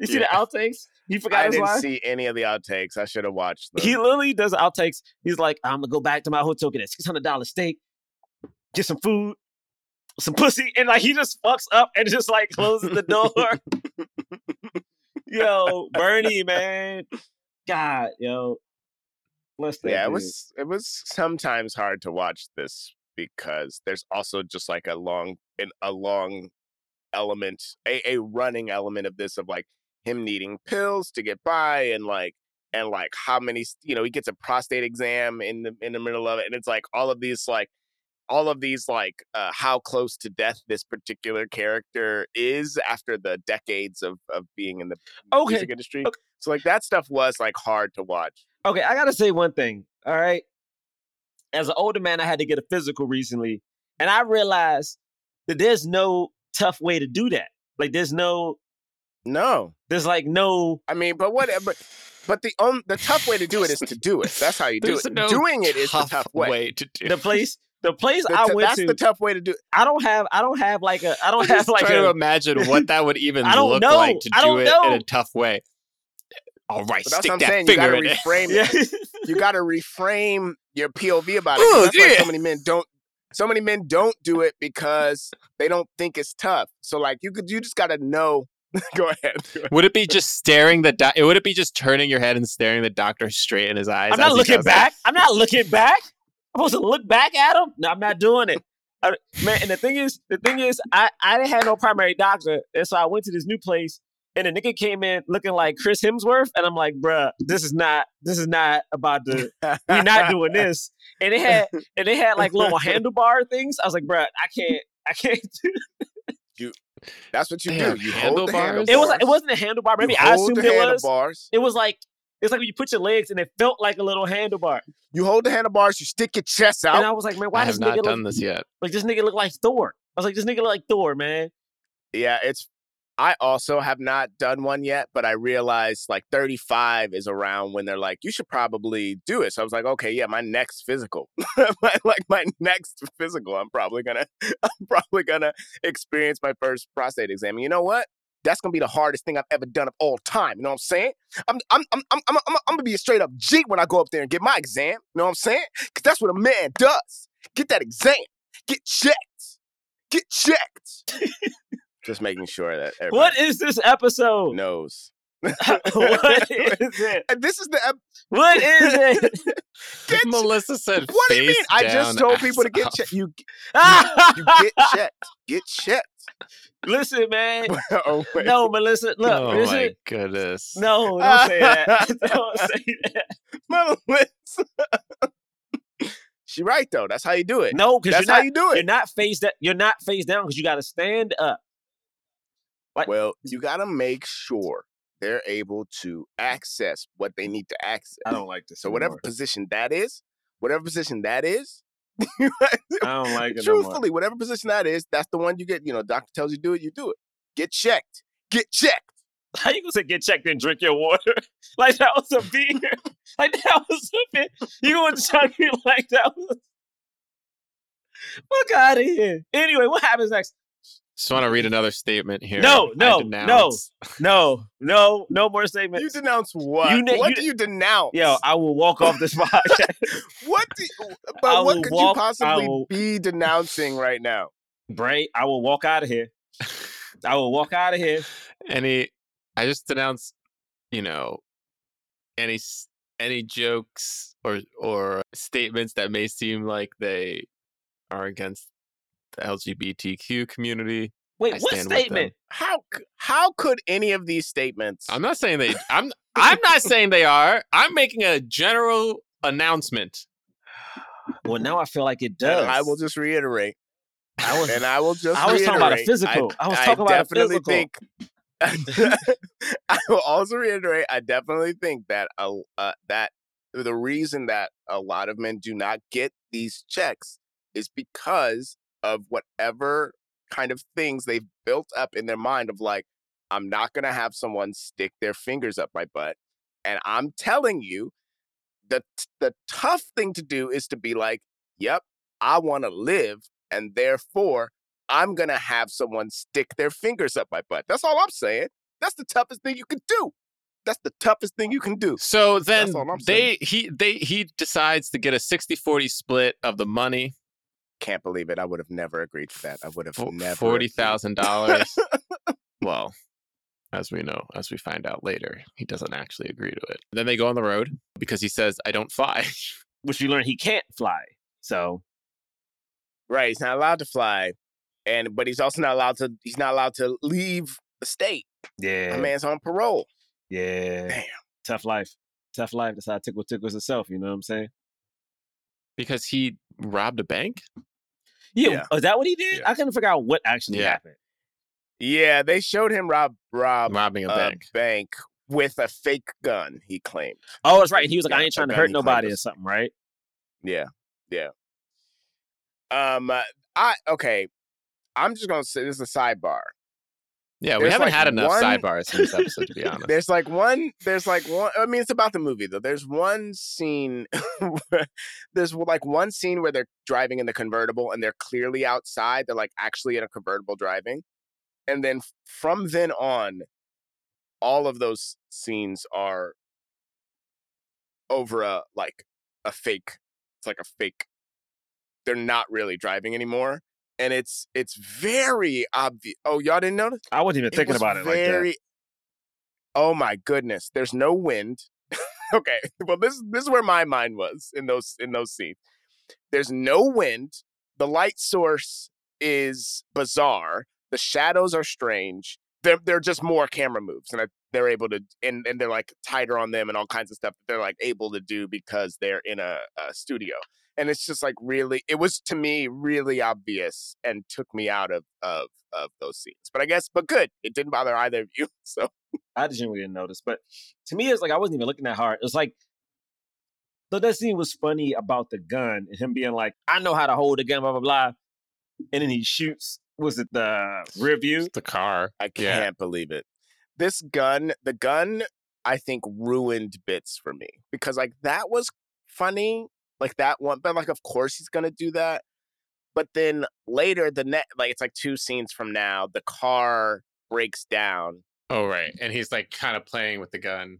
You see the outtakes? He forgot his line. I didn't see any of the outtakes. I should have watched them. He literally does outtakes. He's like, I'm gonna go back to my hotel, get a $600 steak, get some food, some pussy, and like he just fucks up and just like closes the door. Yo, Bernie, man, God, yo. Yeah, it was sometimes hard to watch this because there's also just like a long element, a running element of this, of like him needing pills to get by, and like how many, you know, he gets a prostate exam in the middle of it, and it's like all of these how close to death this particular character is after the decades of being in the music industry. Okay. So like that stuff was like hard to watch. Okay, I gotta say one thing, all right? As an older man, I had to get a physical recently, and I realized that there's no tough way to do that. Like, there's no... I mean, but whatever. But the tough way to do it is to do it. That's how you do it. No, doing it is the tough way to do it. The place I went to. That's the tough way to do it. I don't have like a... I'm trying to imagine what that would even look like to do it in a tough way. All right, stick that finger in it. You got to reframe your POV about it. Ooh, that's why so many men don't do it, because they don't think it's tough. So like you just got to know. Go ahead. Would it be just staring the doctor? Would it be just turning your head and staring the doctor straight in his eyes? I'm not looking back. I'm supposed to look back at him? No, I'm not doing it. Man, and the thing is, I didn't have no primary doctor, and so I went to this new place. And a nigga came in looking like Chris Hemsworth, and I'm like, bruh, this is not about to, we're not doing this. And they had like little handlebar things. I was like, bruh, I can't do this. That's what you do. You hold the handlebars. It wasn't a handlebar. Maybe I assumed it was. It was like, it's like when you put your legs and it felt like a little handlebar. You hold the handlebars, you stick your chest out. And I was like, man, why does this nigga look? I have not done this yet. Like, this nigga look like Thor. I was like, this nigga look like Thor, man. Yeah, I also have not done one yet, but I realized like 35 is around when they're like, you should probably do it. So I was like, okay, yeah, my next physical, I'm probably gonna experience my first prostate exam. And you know what? That's gonna be the hardest thing I've ever done of all time. You know what I'm saying? I'm gonna be a straight up G when I go up there and get my exam. You know what I'm saying? Because that's what a man does. Get that exam. Get checked. Get checked. Just making sure that everybody... What is this episode? Knows. What is it? This is the... What is it? Melissa said what face do you mean? I just told people to get checked. You get checked. Get checked. Listen, man. Oh, no, Melissa, look. Oh, listen. My goodness. No, don't say that. Don't say that. Melissa... She right though. That's how you do it. No, because how you do it. You're not face down because you got to stand up. What? Well, you got to make sure they're able to access what they need to access. I don't like this. So whatever position that is, I don't like it. Truthfully, no, whatever position that is, that's the one you get. You know, doctor tells you do it, you do it. Get checked. Get checked. How you gonna say get checked and drink your water? Like that was a beer. Like that was a beer. You gonna chug me like that was... Fuck out of here. Anyway, what happens next? Just want to read another statement here. No more statements. You denounce what? What do you denounce? Yo, I will walk off this podcast. What could you possibly be denouncing right now? Bray, I will walk out of here. I will walk out of here. I just denounce, you know, any jokes or statements that may seem like they are against the LGBTQ community. Wait, what statement? How could any of these statements? I'm not saying they. I'm not saying they are. I'm making a general announcement. Well, now I feel like it does. And I will just reiterate. I was talking about a physical. I will also reiterate. I definitely think that that the reason that a lot of men do not get these checks is because of whatever kind of things they've built up in their mind of like, I'm not going to have someone stick their fingers up my butt. And I'm telling you, the tough thing to do is to be like, yep, I want to live. And therefore, I'm going to have someone stick their fingers up my butt. That's all I'm saying. That's the toughest thing you can do. That's the toughest thing you can do. So then he decides to get a 60-40 split of the money. Can't believe it. I would have never agreed to that. I would have never. $40,000. Well, as we know, as we find out later, he doesn't actually agree to it. Then they go on the road because he says, I don't fly. Which you learn he can't fly. So. Right. He's not allowed to fly. But he's also not allowed to. He's not allowed to leave the state. Yeah. A man's on parole. Yeah. Damn. Tough life. Tough life. That's how Tickle tickles itself. You know what I'm saying? Because he robbed a bank? Yeah. Oh, is that what he did? Yeah. I couldn't figure out what actually happened. Yeah, they showed him robbing a bank with a fake gun, he claimed. Oh, that's right. He was like, I ain't trying to hurt nobody or something, right? Yeah. Yeah. I'm just going to say this is a sidebar. Yeah, we haven't had enough sidebars in this episode, to be honest. There's like one. I mean, it's about the movie, though. There's one scene where they're driving in the convertible and they're clearly outside. They're like actually in a convertible driving. And then from then on, all of those scenes are over a fake. They're not really driving anymore. And it's very obvious. Oh, y'all didn't notice? I wasn't even thinking about it like that. Oh my goodness! There's no wind. Okay, well this is where my mind was in those scenes. There's no wind. The light source is bizarre. The shadows are strange. They're just more camera moves, and they're able to and they're like tighter on them and all kinds of stuff that they're like able to do because they're in a studio. And it's just like it was to me really obvious and took me out of those scenes. But I guess, good. It didn't bother either of you. So I genuinely didn't notice. But to me, it's like I wasn't even looking that hard. It was like, so that scene was funny about the gun and him being like, I know how to hold a gun, blah, blah, blah. And then he shoots. Was it the rear view? It's the car. I can't believe it. This gun, the gun, I think ruined bits for me because like that was funny. Like that one, but like, of course he's going to do that. But then later it's like two scenes from now, the car breaks down. Oh, right. And he's like kind of playing with the gun.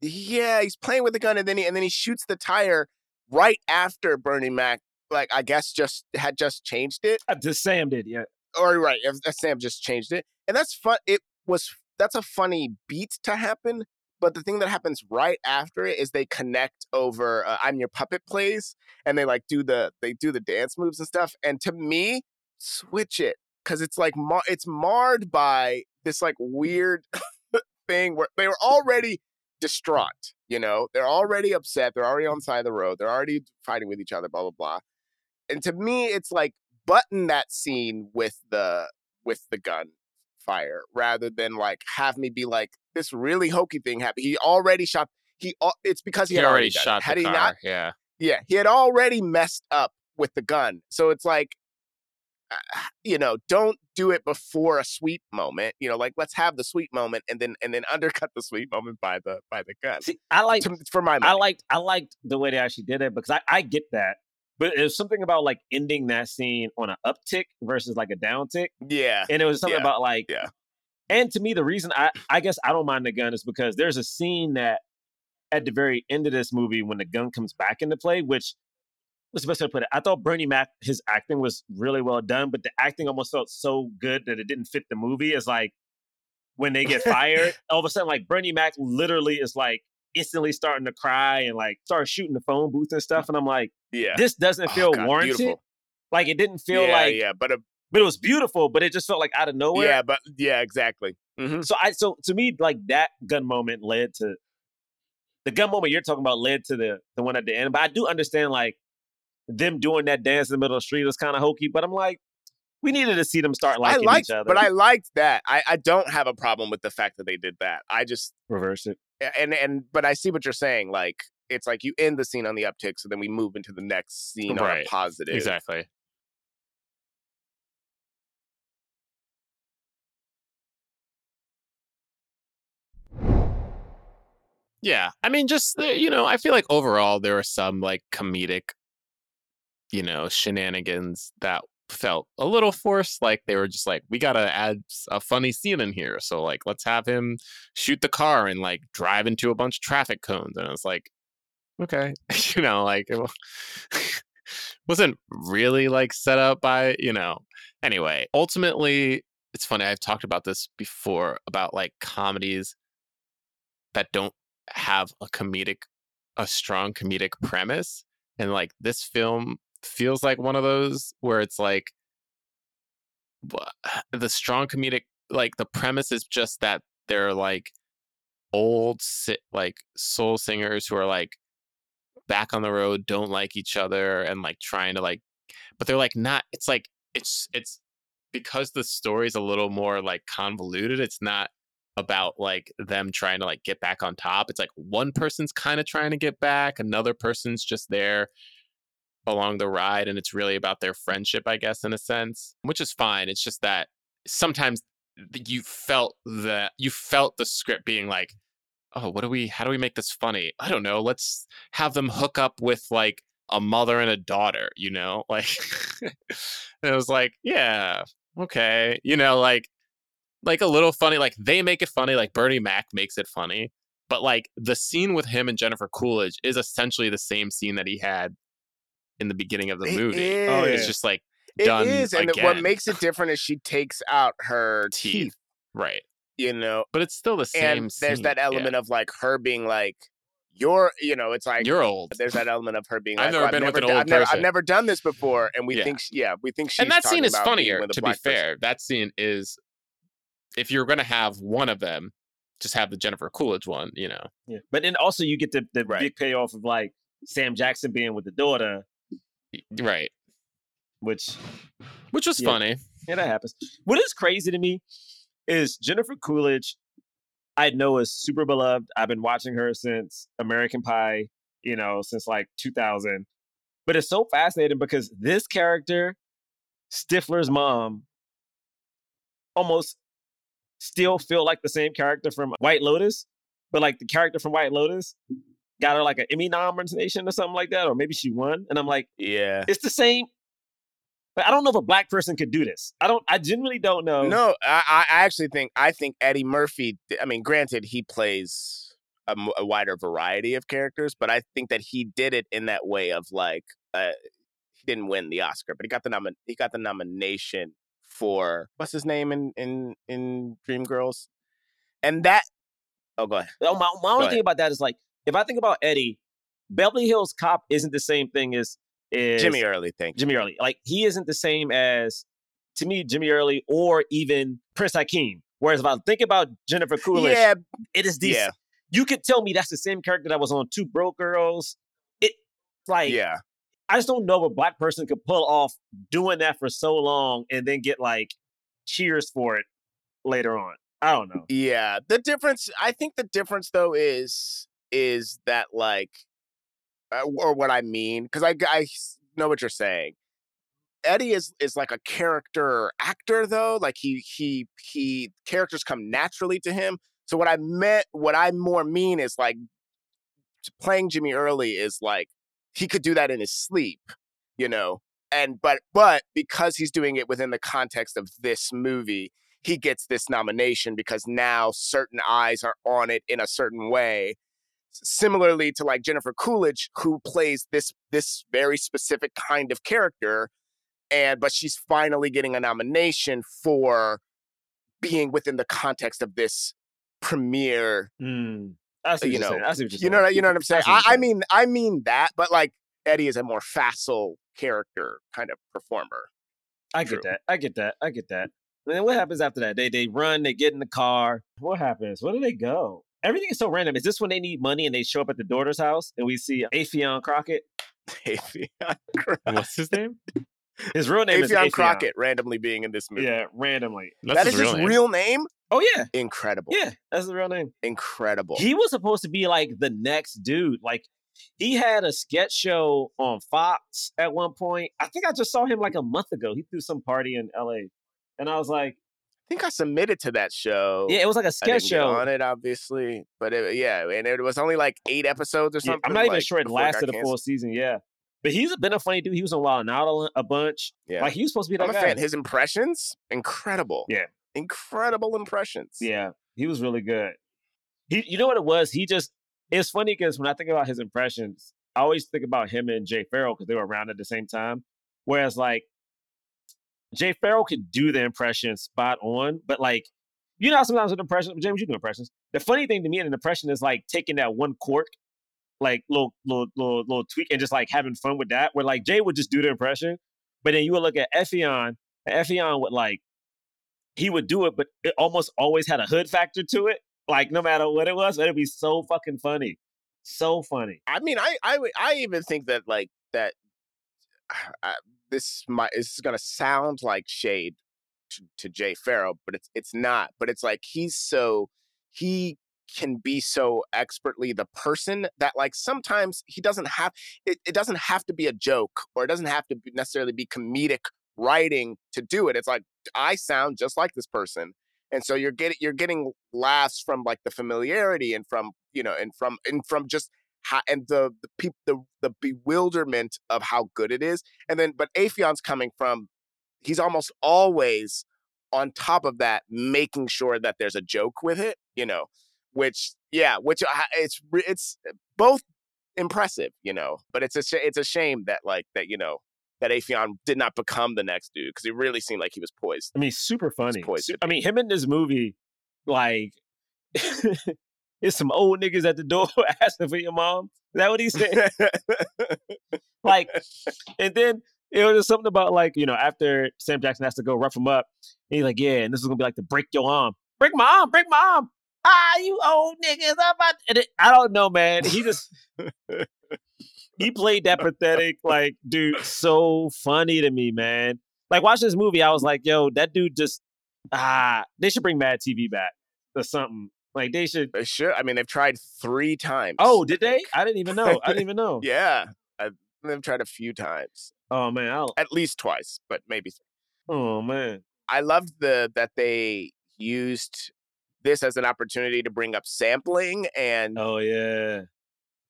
Yeah. He's playing with the gun. And then he shoots the tire right after Bernie Mac, like, I guess had just changed it. Sam did. Yeah. Or right. Sam just changed it. And that's fun. That's a funny beat to happen. But the thing that happens right after it is they connect over "I'm Your Puppet" plays, and they like do the dance moves and stuff. And to me, switch it because it's like it's marred by this like weird thing where they were already distraught. You know, they're already upset. They're already on the side of the road. They're already fighting with each other. Blah blah blah. And to me, it's like button that scene with the gun fire rather than like have me be like. This really hokey thing happened. He already shot. It's because he had already shot it. Had the car. Not, yeah. He had already messed up with the gun. So it's like, don't do it before a sweet moment. You know, like let's have the sweet moment and then undercut the sweet moment by the gun. See, I like for my. Money. I liked the way they actually did it because I get that, but there's something about like ending that scene on an uptick versus like a downtick. Yeah, and it was something about like. Yeah. And to me, the reason I guess I don't mind the gun is because there's a scene that at the very end of this movie when the gun comes back into play, which was the best way to put it. I thought Bernie Mac, his acting was really well done, but the acting almost felt so good that it didn't fit the movie. It's like when they get fired, all of a sudden, like Bernie Mac literally is like instantly starting to cry and like starts shooting the phone booth and stuff. And I'm like, this doesn't feel warranted. Beautiful. Like it didn't feel but it was beautiful, but it just felt like out of nowhere. Yeah, but yeah, exactly. Mm-hmm. So to me, like that gun moment led to the gun moment you're talking about led to the one at the end. But I do understand like them doing that dance in the middle of the street was kind of hokey. But I'm like, we needed to see them start liking each other. But I liked that. I don't have a problem with the fact that they did that. I just reverse it. But I see what you're saying. Like it's like you end the scene on the uptick, so then we move into the next scene on a positive. Exactly. Yeah, I mean, just, you know, I feel like overall there were some like comedic, you know, shenanigans that felt a little forced. Like they were just like, we got to add a funny scene in here. So like, let's have him shoot the car and like drive into a bunch of traffic cones. And I was like, okay, you know, like it wasn't really like set up by, you know, anyway, ultimately, it's funny. I've talked about this before about like comedies that don't have a strong comedic premise, and like this film feels like one of those where it's like the strong comedic, like the premise is just that they're like old like soul singers who are like back on the road, don't like each other, and like trying to like, but they're like not, it's like it's because the story's a little more like convoluted. It's not about like them trying to like get back on top. It's like one person's kind of trying to get back, another person's just there along the ride, and it's really about their friendship, I guess, in a sense, which is fine. It's just that sometimes you felt the script being like, oh, how do we make this funny? I don't know, let's have them hook up with like a mother and a daughter, you know, like and it was like, yeah, okay, you know, like a little funny, like they make it funny, like Bernie Mac makes it funny. But like the scene with him and Jennifer Coolidge is essentially the same scene that he had in the beginning of the movie. Oh, it's just like done. It is. Again. And what makes it different is she takes out her teeth. Right. You know, but it's still the same and scene. There's that element of like her being like, you're, you know, it's like you're old. There's that element of her being like, I've never done this before. And we think, we think she's. And that scene is funnier, to be fair. Person. That scene is. If you're going to have one of them, just have the Jennifer Coolidge one, you know. Yeah. But then also you get the big payoff of like Sam Jackson being with the daughter. Right. Which was funny. Yeah, that happens. What is crazy to me is Jennifer Coolidge, I know, is super beloved. I've been watching her since American Pie, you know, since like 2000. But it's so fascinating because this character, Stifler's mom, almost still feel like the same character from White Lotus, but like the character from White Lotus got her like an Emmy nomination or something like that, or maybe she won. And I'm like, yeah, it's the same. But I don't know if a black person could do this. I genuinely don't know. No, I actually think Eddie Murphy. I mean, granted, he plays a wider variety of characters, but I think that he did it in that way of like, he didn't win the Oscar, but he got the nomination for what's his name in Dreamgirls, and that. Oh, go ahead. My only thing about that is like, if I think about Eddie, Beverly Hills Cop isn't the same thing as Jimmy Early. Jimmy Early, like he isn't the same as, to me, Jimmy Early or even Prince Hakeem. Whereas if I think about Jennifer Coolidge, it is these. Yeah. You could tell me that's the same character that was on Two Broke Girls. It like yeah. I just don't know if a black person could pull off doing that for so long and then get like cheers for it later on. I don't know. Yeah. I think the difference though is that like, or what I mean, because I know what you're saying. Eddie is like a character actor though. Like he characters come naturally to him. So what I more mean is like playing Jimmy Early is like, he could do that in his sleep, you know, and but because he's doing it within the context of this movie, he gets this nomination because now certain eyes are on it in a certain way. Similarly to like Jennifer Coolidge, who plays this very specific kind of character, but she's finally getting a nomination for being within the context of this premiere. Mm. You know what I'm saying? I mean that, but like Eddie is a more facile character kind of performer. I get that. And then what happens after that? They run, they get in the car. What happens? Where do they go? Everything is so random. Is this when they need money and they show up at the daughter's house and we see Affion Crockett? Affion Crockett. What's his name? His real name is Affion Crockett, randomly being in this movie. Yeah, randomly. That is his real name? Oh, yeah. Incredible. Yeah, that's his real name. Incredible. He was supposed to be like the next dude. Like, he had a sketch show on Fox at one point. I think I just saw him like a month ago. He threw some party in LA. And I was like, I think I submitted to that show. Yeah, it was like a sketch show. I didn't get on it, obviously. But and it was only like 8 episodes or something. Yeah, I'm not even sure it lasted a full season. Yeah. But he's been a funny dude. He was in Wild 'N Out a bunch. Yeah. Like, he was supposed to be that guy. I'm a fan. His impressions, incredible. Yeah. Incredible impressions. Yeah. He was really good. You know what it was? It's funny because when I think about his impressions, I always think about him and Jay Pharoah because they were around at the same time. Whereas, like, Jay Pharoah could do the impression spot on, but like, you know, sometimes with impressions, James, you do impressions. The funny thing to me in an impression is like taking that one quirk, like little tweak, and just like having fun with that. Where like Jay would just do the impression, but then you would look at Affion, and Affion would like, he would do it, but it almost always had a hood factor to it. Like no matter what it was, it'd be so fucking funny, so funny. I mean, I even think that like that. This is going to sound like shade to Jay Pharoah, but it's not. But it's like he can be so expertly the person that like sometimes he doesn't have, it doesn't have to be a joke or it doesn't have to necessarily be comedic writing to do it. It's like, I sound just like this person. And so you're getting laughs from like the familiarity and from, you know, and from just and the bewilderment of how good it is. And then, but Affion's coming from, he's almost always on top of that, making sure that there's a joke with it, you know, which it's both impressive, you know, but it's a shame that like, that, you know, that Affion did not become the next dude. Cause he really seemed like he was poised. I mean, super funny. I mean, him in this movie, like, it's some old niggas at the door asking for your mom. Is that what he said? Like, and then it was just something about like, you know, after Sam Jackson has to go rough him up, and he's like, yeah, and this is gonna be like the break your arm. Break my arm. Ah, you old niggas. I don't know, man. He just, he played that pathetic, like, dude, so funny to me, man. Like, watching this movie, I was like, yo, that dude just, they should bring Mad TV back or something. Like they should. Sure. I mean, they've tried 3 times. Oh, did they? I didn't even know. Yeah. They've tried a few times. Oh, man. At least twice, but maybe 3. Oh, man. I loved that they used this as an opportunity to bring up sampling and. Oh, yeah.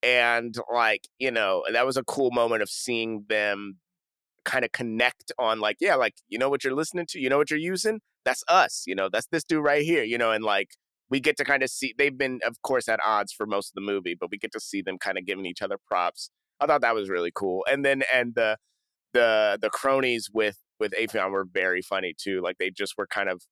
And like, you know, that was a cool moment of seeing them kind of connect on like, yeah, like, you know what you're listening to? You know what you're using? That's us. You know, that's this dude right here, you know, and like. We get to kind of see, they've been, of course, at odds for most of the movie, but we get to see them kind of giving each other props. I thought that was really cool. And then, and the cronies with Affion were very funny too. Like they just were kind of,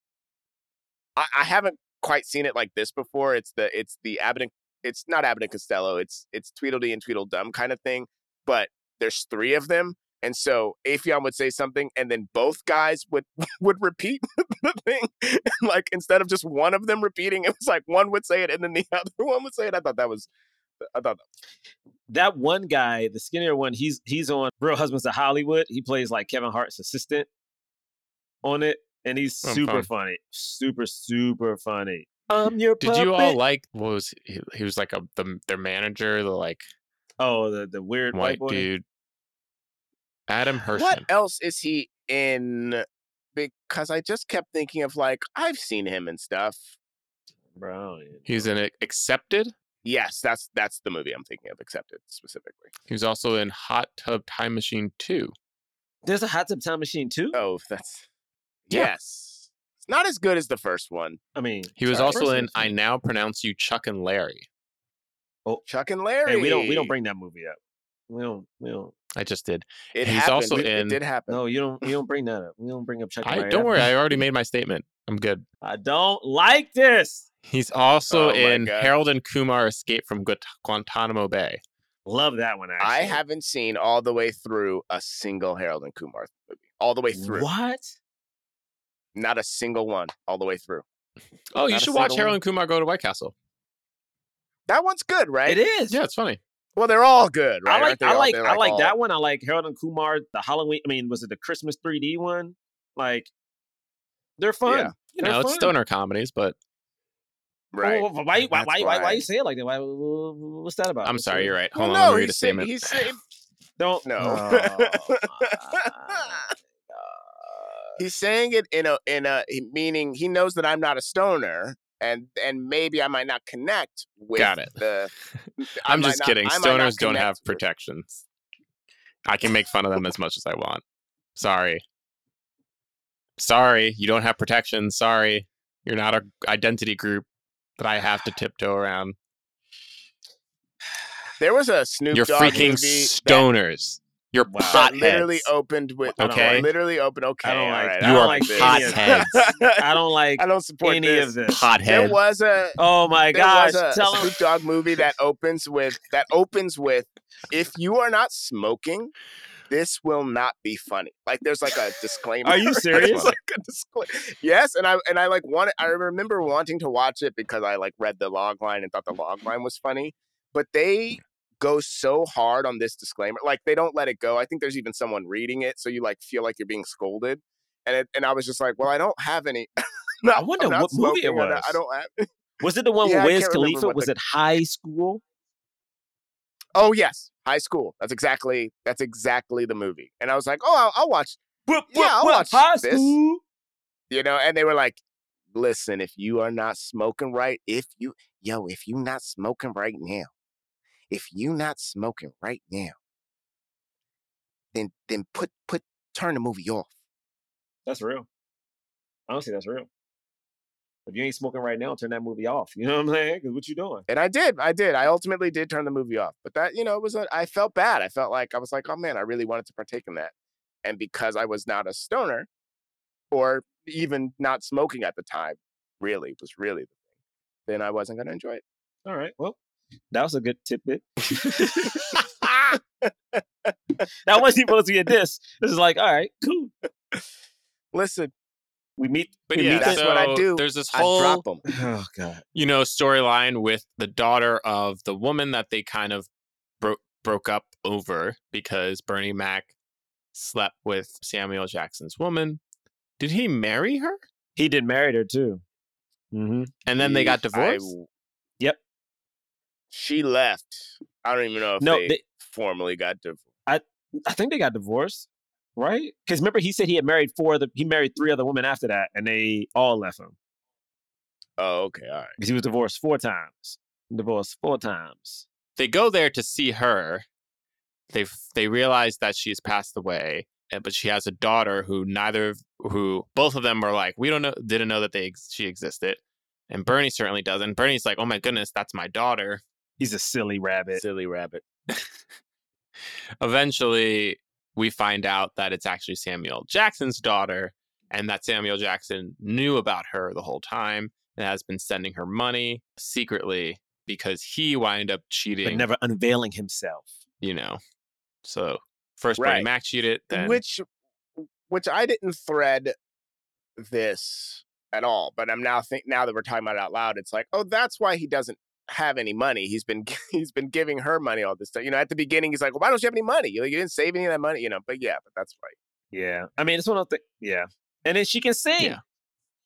I haven't quite seen it like this before. It's the Abbott and, it's not Abbott and Costello. It's Tweedledee and Tweedledum kind of thing, but there's 3 of them. And so Affion would say something, and then both guys would repeat the thing. And like instead of just one of them repeating, it was like one would say it, and then the other one would say it. I thought that one guy, the skinnier one, he's on Real Husbands of Hollywood. He plays like Kevin Hart's assistant on it, and he's super funny, super funny. I'm your puppet. Did you all like? What was he was like their manager, the weird white boy. Dude. Adam Hershon. What else is he in? Because I just kept thinking of like, I've seen him and stuff. Brilliant. He's in Accepted? Yes, that's the movie I'm thinking of, Accepted specifically. He was also in Hot Tub Time Machine 2. There's a Hot Tub Time Machine 2? Oh, that's... Yeah. Yes. It's not as good as the first one. I mean... He was also in I Now Pronounce You Chuck and Larry. Oh, Chuck and Larry. Hey, we don't bring that movie up. We don't. I just did. It did happen. No, you don't bring that up. We don't bring up Chuck and Larry. Don't worry. I already made my statement. I'm good. I don't like this. He's also in Harold and Kumar Escape from Guantanamo Bay. Love that one, actually. I haven't seen all the way through a single Harold and Kumar movie. All the way through. What? Not a single one. All the way through. Oh, you should watch Harold and Kumar Go to White Castle. That one's good, right? It is. Yeah, it's funny. Well, they're all good, right? I like that one. I like Harold and Kumar, the Halloween. I mean, was it the Christmas 3D one? Like, they're fun. Yeah. You know, it's stoner comedies, but right? Well, why you say it like that? Why? What's that about? I'm sorry, you're right. Hold on, let me read the statement. He said, "Don't know." Oh, he's saying it in a meaning. He knows that I'm not a stoner. And maybe I might not connect with Got it. The... I'm just kidding. Stoners don't have protections. I can make fun of them as much as I want. Sorry. You don't have protections. Sorry. You're not an identity group that I have to tiptoe around. There was a Snoop Dogg movie. You're freaking stoners. You're potheads. Literally opened with okay. Literally opened. Okay, I don't like. Right. You are like potheads. I don't like. I don't support any of this. Pothead. There was a. Oh my gosh! Tell Snoop Dogg movie that opens with, if you are not smoking, this will not be funny. Like there's like a disclaimer. Are you serious? Like a disclaimer. Yes, and I like wanted. I remember wanting to watch it because I like read the log line and thought the log line was funny, but they go so hard on this disclaimer, like they don't let it go. I think there's even someone reading it, so you like feel like you're being scolded. And I was just like, well, I don't have any. No, I wonder what movie it was. I don't have. Was it the one with Wiz Khalifa? Was it High School? Oh yes, High School. That's exactly the movie. And I was like, oh, I'll watch. I'll watch High this. School. You know, and they were like, listen, if you are not smoking right, if you not smoking right now, then turn the movie off. That's real. Honestly, that's real. If you ain't smoking right now, turn that movie off. You know what I'm saying? Because what you doing? And I did. I ultimately did turn the movie off. But that, you know, it was. I felt bad. I felt like I was like, oh man, I really wanted to partake in that. And because I was not a stoner, or even not smoking at the time, really was really the thing. Then I wasn't going to enjoy it. All right. Well. That was a good tidbit. That wasn't supposed to be a diss. This is like, all right, cool. Listen, we meet. But we meet. That's what I do. There's this whole, I drop them. Oh god, you know, storyline with the daughter of the woman that they kind of broke up over because Bernie Mac slept with Samuel Jackson's woman. Did he marry her? He did marry her too. Mm-hmm. And then they got divorced. Yep. She left. I don't even know if they formally got divorced. I think they got divorced, right? Because remember, he said he married three other women after that, and they all left him. Oh, okay, all right. Because he was divorced four times. They go there to see her. They realize that she's passed away, but she has a daughter who both of them were like, didn't know that she existed, and Bernie certainly doesn't. Bernie's like, oh my goodness, that's my daughter. He's a silly rabbit. Eventually, we find out that it's actually Samuel Jackson's daughter and that Samuel Jackson knew about her the whole time and has been sending her money secretly because he wound up cheating. But never unveiling himself. You know. So first right. Bernie Mac cheated. Then... Which I didn't thread this at all. But I'm now that we're talking about it out loud, it's like, oh, that's why he doesn't have any money. He's been giving her money all this time. You know, at the beginning, he's like, well, why don't you have any money? You didn't save any of that money, you know, but that's right. Yeah. I mean, it's one of the, yeah. And then she can sing. Yeah.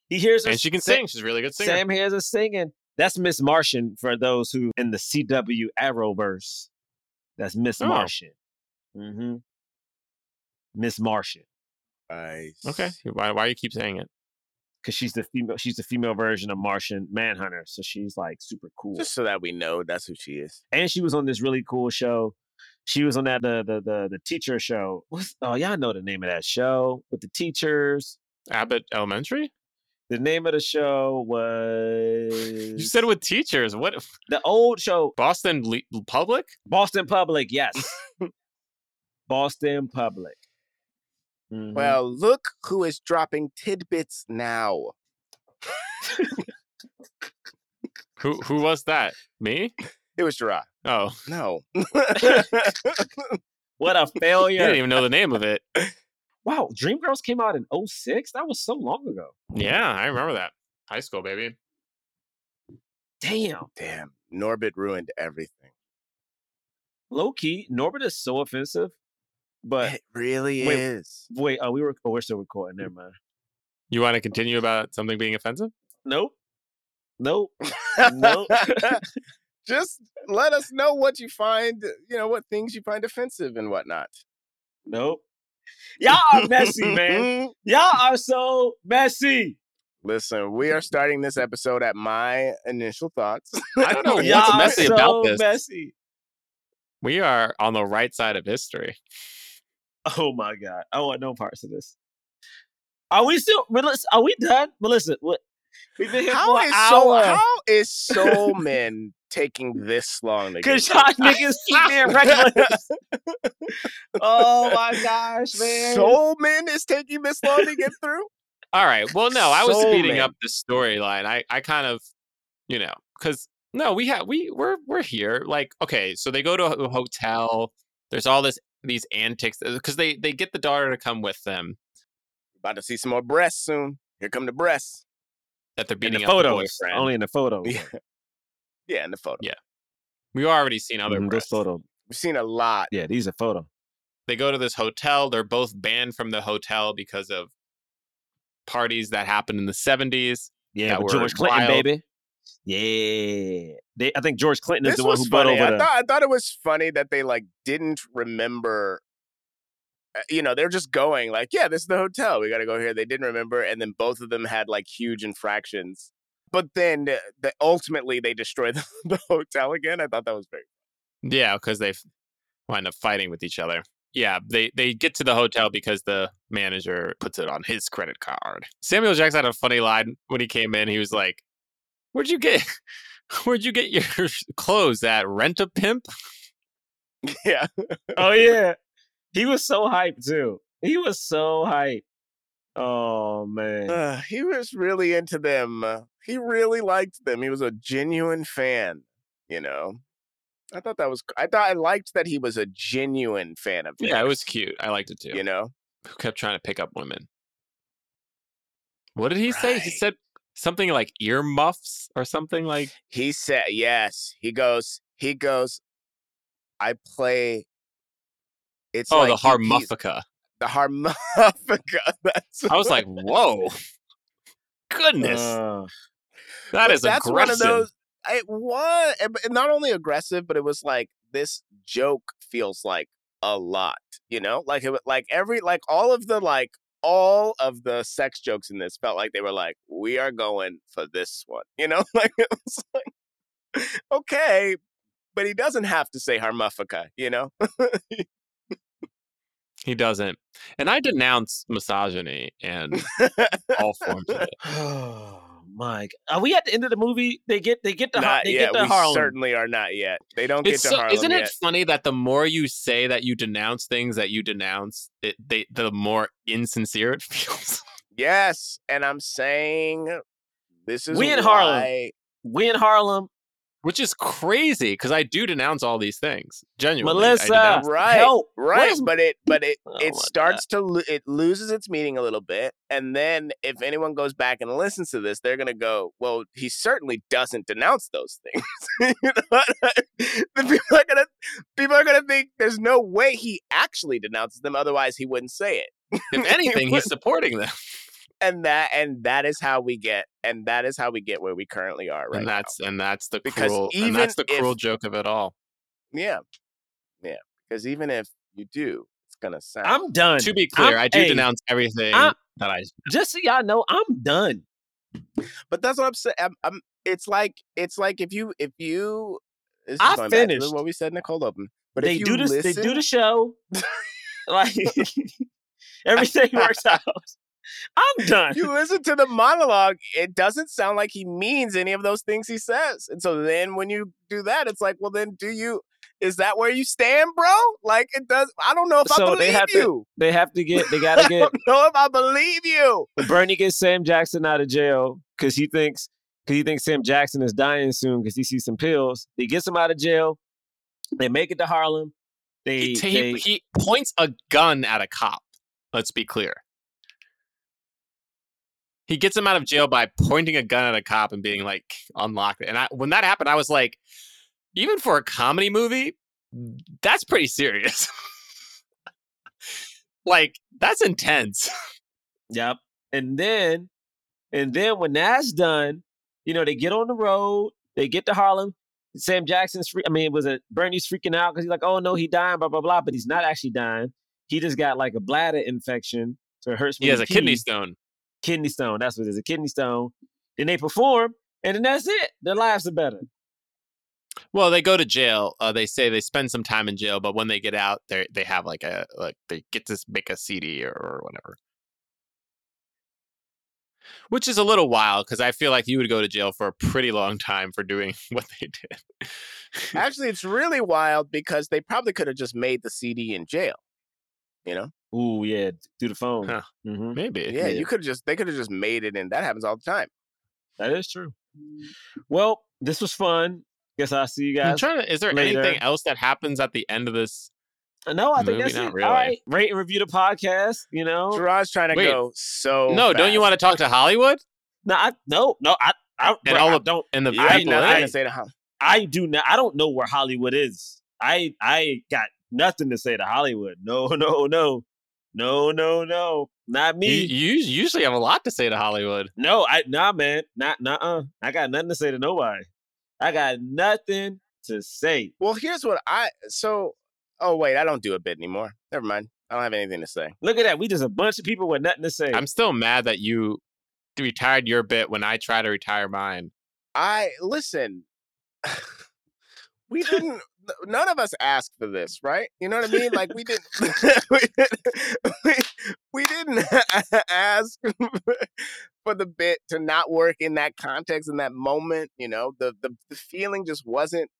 He hears her. And she can sing. She's a really good singer. Sam hears her singing. That's Miss Martian for those who in the CW Arrowverse. That's Miss Martian. Mm-hmm. Miss Martian. Nice. Okay. Why do you keep saying it? Because she's the female version of Martian Manhunter. So she's like super cool. Just so that we know that's who she is. And she was on this really cool show. She was on that the teacher show. Y'all know the name of that show with the teachers. Abbott Elementary? The name of the show was... You said with teachers. What? The old show. Boston Public? Boston Public, yes. Boston Public. Mm-hmm. Well, look who is dropping tidbits now. Who was that? Me? It was Jerah. Oh. No. What a failure. I didn't even know the name of it. Wow. Dreamgirls came out in 2006? That was so long ago. Yeah, I remember that. High school, baby. Damn. Norbit ruined everything. Low key, Norbit is so offensive, but it really is. Wait, we're still recording. Never mind. You want to continue about something being offensive? Nope. Just let us know what you find, what things you find offensive and whatnot. Nope. Y'all are messy, man. Y'all are so messy. Listen, we are starting this episode at my initial thoughts. I don't know what's messy about this. Messy. We are on the right side of history. Oh my God. I want no parts of this. Are we done? Melissa, what? We've been here for an hour. How is Soul Men taking this long? Because y'all niggas keep being reckless. Oh my gosh, man. Soul Men is taking this long to get through? All right. Well, no, I was speeding up the storyline. I kind of, because no, we're here. Like, okay, so they go to a hotel. There's all these antics because they get the daughter to come with them. About to see some more breasts soon. Here come the breasts that they're beating up the boyfriend. Only in the photos. Yeah, in the photo. Yeah, we've already seen other breasts. Photo. We've seen a lot. Yeah, these are photo. They go to this hotel. They're both banned from the hotel because of parties that happened in the 70s. Yeah, George Clinton, wild. Baby. Yeah. I think George Clinton is the one who butt over them. I thought it was funny that they didn't remember. They're just going this is the hotel. We got to go here. They didn't remember. And then both of them had huge infractions. But then ultimately they destroyed the hotel again. I thought that was great. Yeah, because they wind up fighting with each other. Yeah, they get to the hotel because the manager puts it on his credit card. Samuel Jackson had a funny line when he came in. He was like, "Where'd you get your clothes at? Rent-A-Pimp?" Yeah. Oh yeah. He was so hyped too. He was so hyped. Oh man. He was really into them. He really liked them. He was a genuine fan. I liked that he was a genuine fan of it. Yeah, it was cute. I liked it too. Who kept trying to pick up women. What did he say? He said something like earmuffs or something like. He said, yes, he goes, I play. It's the harmuffica. The harmuffica. I was like, whoa. Goodness. That is aggressive. One of those. It was not only aggressive, but it was this joke feels like a lot, all of the sex jokes in this felt like they were we are going for this one, it was okay, but he doesn't have to say harmuffica, He doesn't. And I denounce misogyny and all forms of it. Mike, are we at the end of the movie? They get to Harlem. Certainly are not yet. They don't get to Harlem. Isn't it funny that the more you say that you denounce things that you denounce, the more insincere it feels? Yes, and I'm saying this is we in Harlem, which is crazy because I do denounce all these things. Genuinely, Melissa, right? Help. Right, it loses its meaning a little bit, and then if anyone goes back and listens to this, they're gonna go, "Well, he certainly doesn't denounce those things." People are gonna think there's no way he actually denounces them. Otherwise, he wouldn't say it. If anything, he's supporting them. And that is how we get where we currently are right now. And that's the cruel joke of it all. Yeah. Because even if you do, it's gonna sound. I'm done. To be clear, I denounce everything that I just so y'all know. I'm done. But that's what I'm saying. It's like if you. I finished what we said in the cold open. But they they do the show. Everything works out. I'm done. You listen to the monologue, it doesn't sound like he means any of those things he says. And so then when you do that, it's like, well, then is that where you stand, bro? It does. I don't know if I believe you. I don't know if I believe you. Bernie gets Sam Jackson out of jail because he thinks because he thinks Sam Jackson is dying soon because he sees some pills. They get him out of jail. They make it to Harlem. He points a gun at a cop. Let's be clear. He gets him out of jail by pointing a gun at a cop and being like, unlock it. And when that happened, I was like, even for a comedy movie, that's pretty serious. Like, that's intense. Yep. And then when that's done, they get on the road, they get to Harlem. Sam Jackson's Bernie's freaking out because he's like, oh no, he dying, blah, blah, blah. But he's not actually dying. He just got like a bladder infection. So it hurts. He has a kidney stone. Kidney stone. That's what it is. A kidney stone. Then they perform, and then that's it. Their lives are better. Well, they go to jail. They say they spend some time in jail, but when they get out, they have they get to make a CD or whatever. Which is a little wild because I feel like you would go to jail for a pretty long time for doing what they did. Actually, it's really wild because they probably could have just made the CD in jail. Ooh, yeah, through the phone. Huh. Mm-hmm. Maybe. Yeah, you could have they could have just made it, and that happens all the time. That is true. Well, this was fun. Guess I'll see you guys. Is there later. Anything else that happens at the end of this? No, I think that's it. Really. All right, rate and review the podcast. Jerah's trying to go so. No, fast. Don't you want to talk to Hollywood? I do not. I don't know where Hollywood is. I got nothing to say to Hollywood. No. Not me. You usually have a lot to say to Hollywood. No, man. I got nothing to say to nobody. I got nothing to say. Well, here's what oh, wait, I don't do a bit anymore. Never mind. I don't have anything to say. Look at that. We just a bunch of people with nothing to say. I'm still mad that you retired your bit when I try to retire mine. Listen, we didn't, none of us asked for this, right? You know what I mean? Like, we didn't, we didn't ask for the bit to not work in that context, in that moment. The feeling just wasn't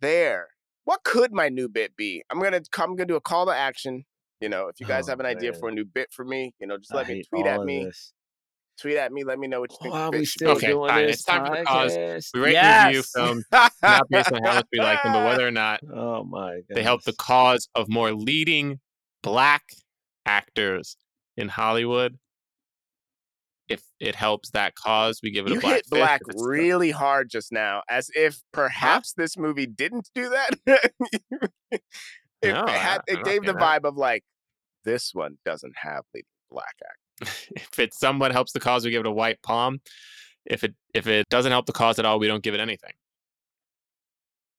there. What could my new bit be? I'm gonna do a call to action. If you guys have an idea for a new bit for me, just let me tweet at me. Tweet at me. Let me know what you think. Wow, we still doing this. It's time for the cause. We rate and review films not based on how much we like them, but whether or not they help the cause of more leading Black actors in Hollywood. If it helps that cause, we give it a black. You hit black really hard just now, as if perhaps this movie didn't do that. It gave the vibe of like, this one doesn't have leading Black actors. If it somewhat helps the cause, we give it a white palm. If it doesn't help the cause at all, we don't give it anything.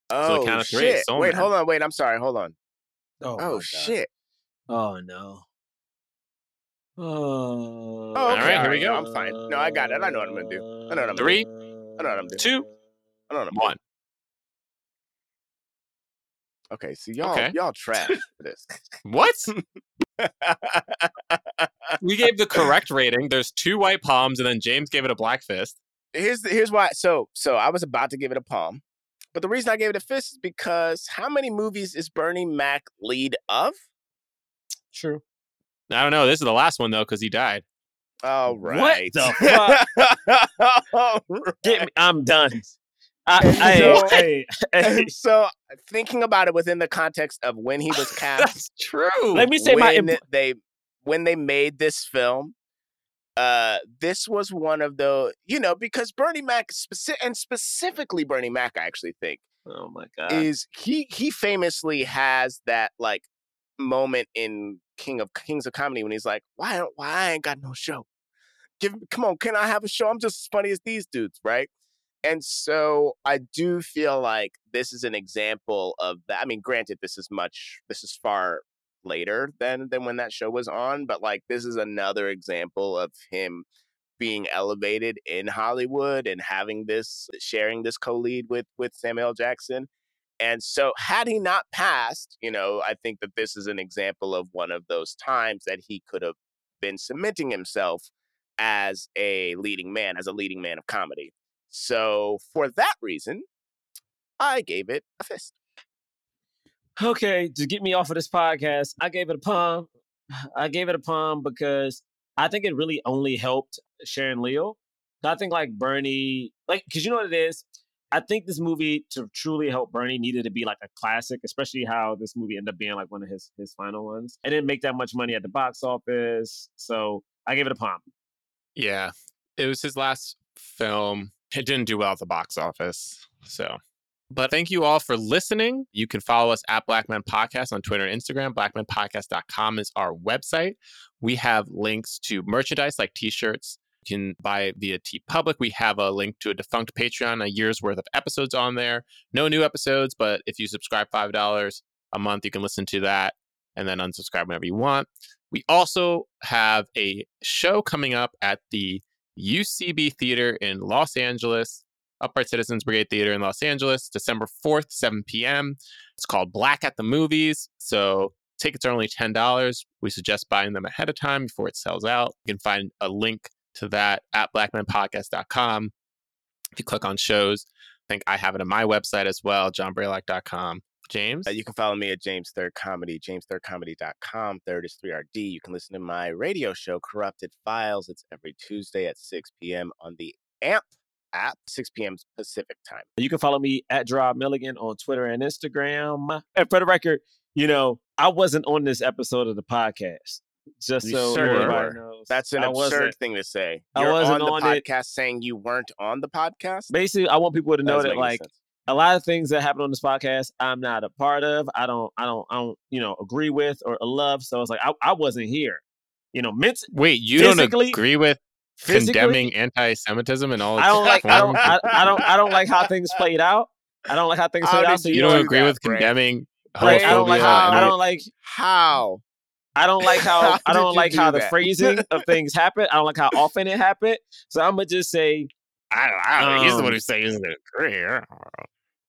Oh, so shit. Wait, hold on. Wait, I'm sorry. Hold on. Oh shit. Oh, no. Oh, okay. All right, here we go. I'm fine. No, I got it. I know what I'm going to do. I know what I'm doing. 3. I know what I'm doing. 2. I know what I'm 1. Okay, so y'all trash for this. What? We gave the correct rating. There's 2 white palms, and then James gave it a black fist. Here's why. So I was about to give it a palm, but the reason I gave it a fist is because how many movies is Bernie Mac lead of? True. I don't know. This is the last one, though, because he died. All right. What the fuck? Right. I'm done. So thinking about it within the context of when he was cast. That's true. Let me say when they made this film, this was one of the, because Bernie Mac, specifically Bernie Mac, I actually think. Oh, my God. He famously has that, like, moment in Kings of Comedy when he's like, why I ain't got no show? Come on, can I have a show? I'm just as funny as these dudes, right? And so I do feel like this is an example of that. I mean, granted, this is far later than when that show was on, but like this is another example of him being elevated in Hollywood and sharing this co-lead with Samuel L. Jackson. And so had he not passed, I think that this is an example of one of those times that he could have been cementing himself as a leading man, of comedy. So for that reason, I gave it a fist. Okay, to get me off of this podcast, I gave it a palm. I gave it a palm because I think it really only helped Sharon Leal. I think like Bernie, like, because you know what it is? I think this movie, to truly help Bernie, needed to be like a classic, especially how this movie ended up being like one of his final ones. It didn't make that much money at the box office, so I gave it a palm. Yeah, it was his last film. It didn't do well at the box office, so... But thank you all for listening. You can follow us at Black Men Podcast on Twitter and Instagram. BlackMenPodcast.com is our website. We have links to merchandise like t-shirts. You can buy it via TeePublic. We have a link to a defunct Patreon, a year's worth of episodes on there. No new episodes, but if you subscribe $5 a month, you can listen to that and then unsubscribe whenever you want. We also have a show coming up at the UCB Theater in Los Angeles, Upright Citizens Brigade Theater in Los Angeles, December 4th, 7 p.m. It's called Black at the Movies. So tickets are only $10. We suggest buying them ahead of time before it sells out. You can find a link to that at blackmenpodcast.com. If you click on shows, I think I have it on my website as well, johnbraylock.com. James? You can follow me at James Third Comedy, jamesthirdcomedy.com. Third is 3RD. You can listen to my radio show, Corrupted Files. It's every Tuesday at 6 p.m. on the AMP app, 6 p.m. Pacific time. You can follow me at Jerah Milligan on Twitter and Instagram. And for the record, you know, I wasn't on this episode of the podcast. Just so everybody knows. That's an absurd thing to say. You're I wasn't on the podcast saying you weren't on the podcast? Basically, I want people to know that like sense. A lot of things that happen on this podcast, I'm not a part of. I don't, you know, agree with or love. So it's like, I wasn't here. You know, wait, you don't agree with physically, condemning anti-Semitism and all. I don't like how things played out. I don't like how things played out. So you don't agree with condemning homophobia? I don't like how the phrasing of things happened. I don't like how often it happened. So I'm gonna just say, I don't know. He's the one who says isn't it career.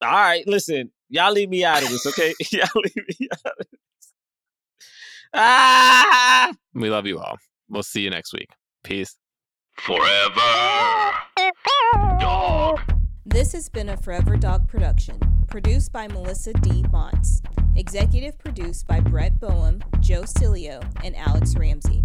All right, listen, y'all leave me out of this, okay? Y'all leave me out of this. Ah! We love you all. We'll see you next week. Peace. Forever Dog. This has been a Forever Dog production, produced by Melissa D. Montz, executive produced by Brett Boehm, Joe Cilio, and Alex Ramsey.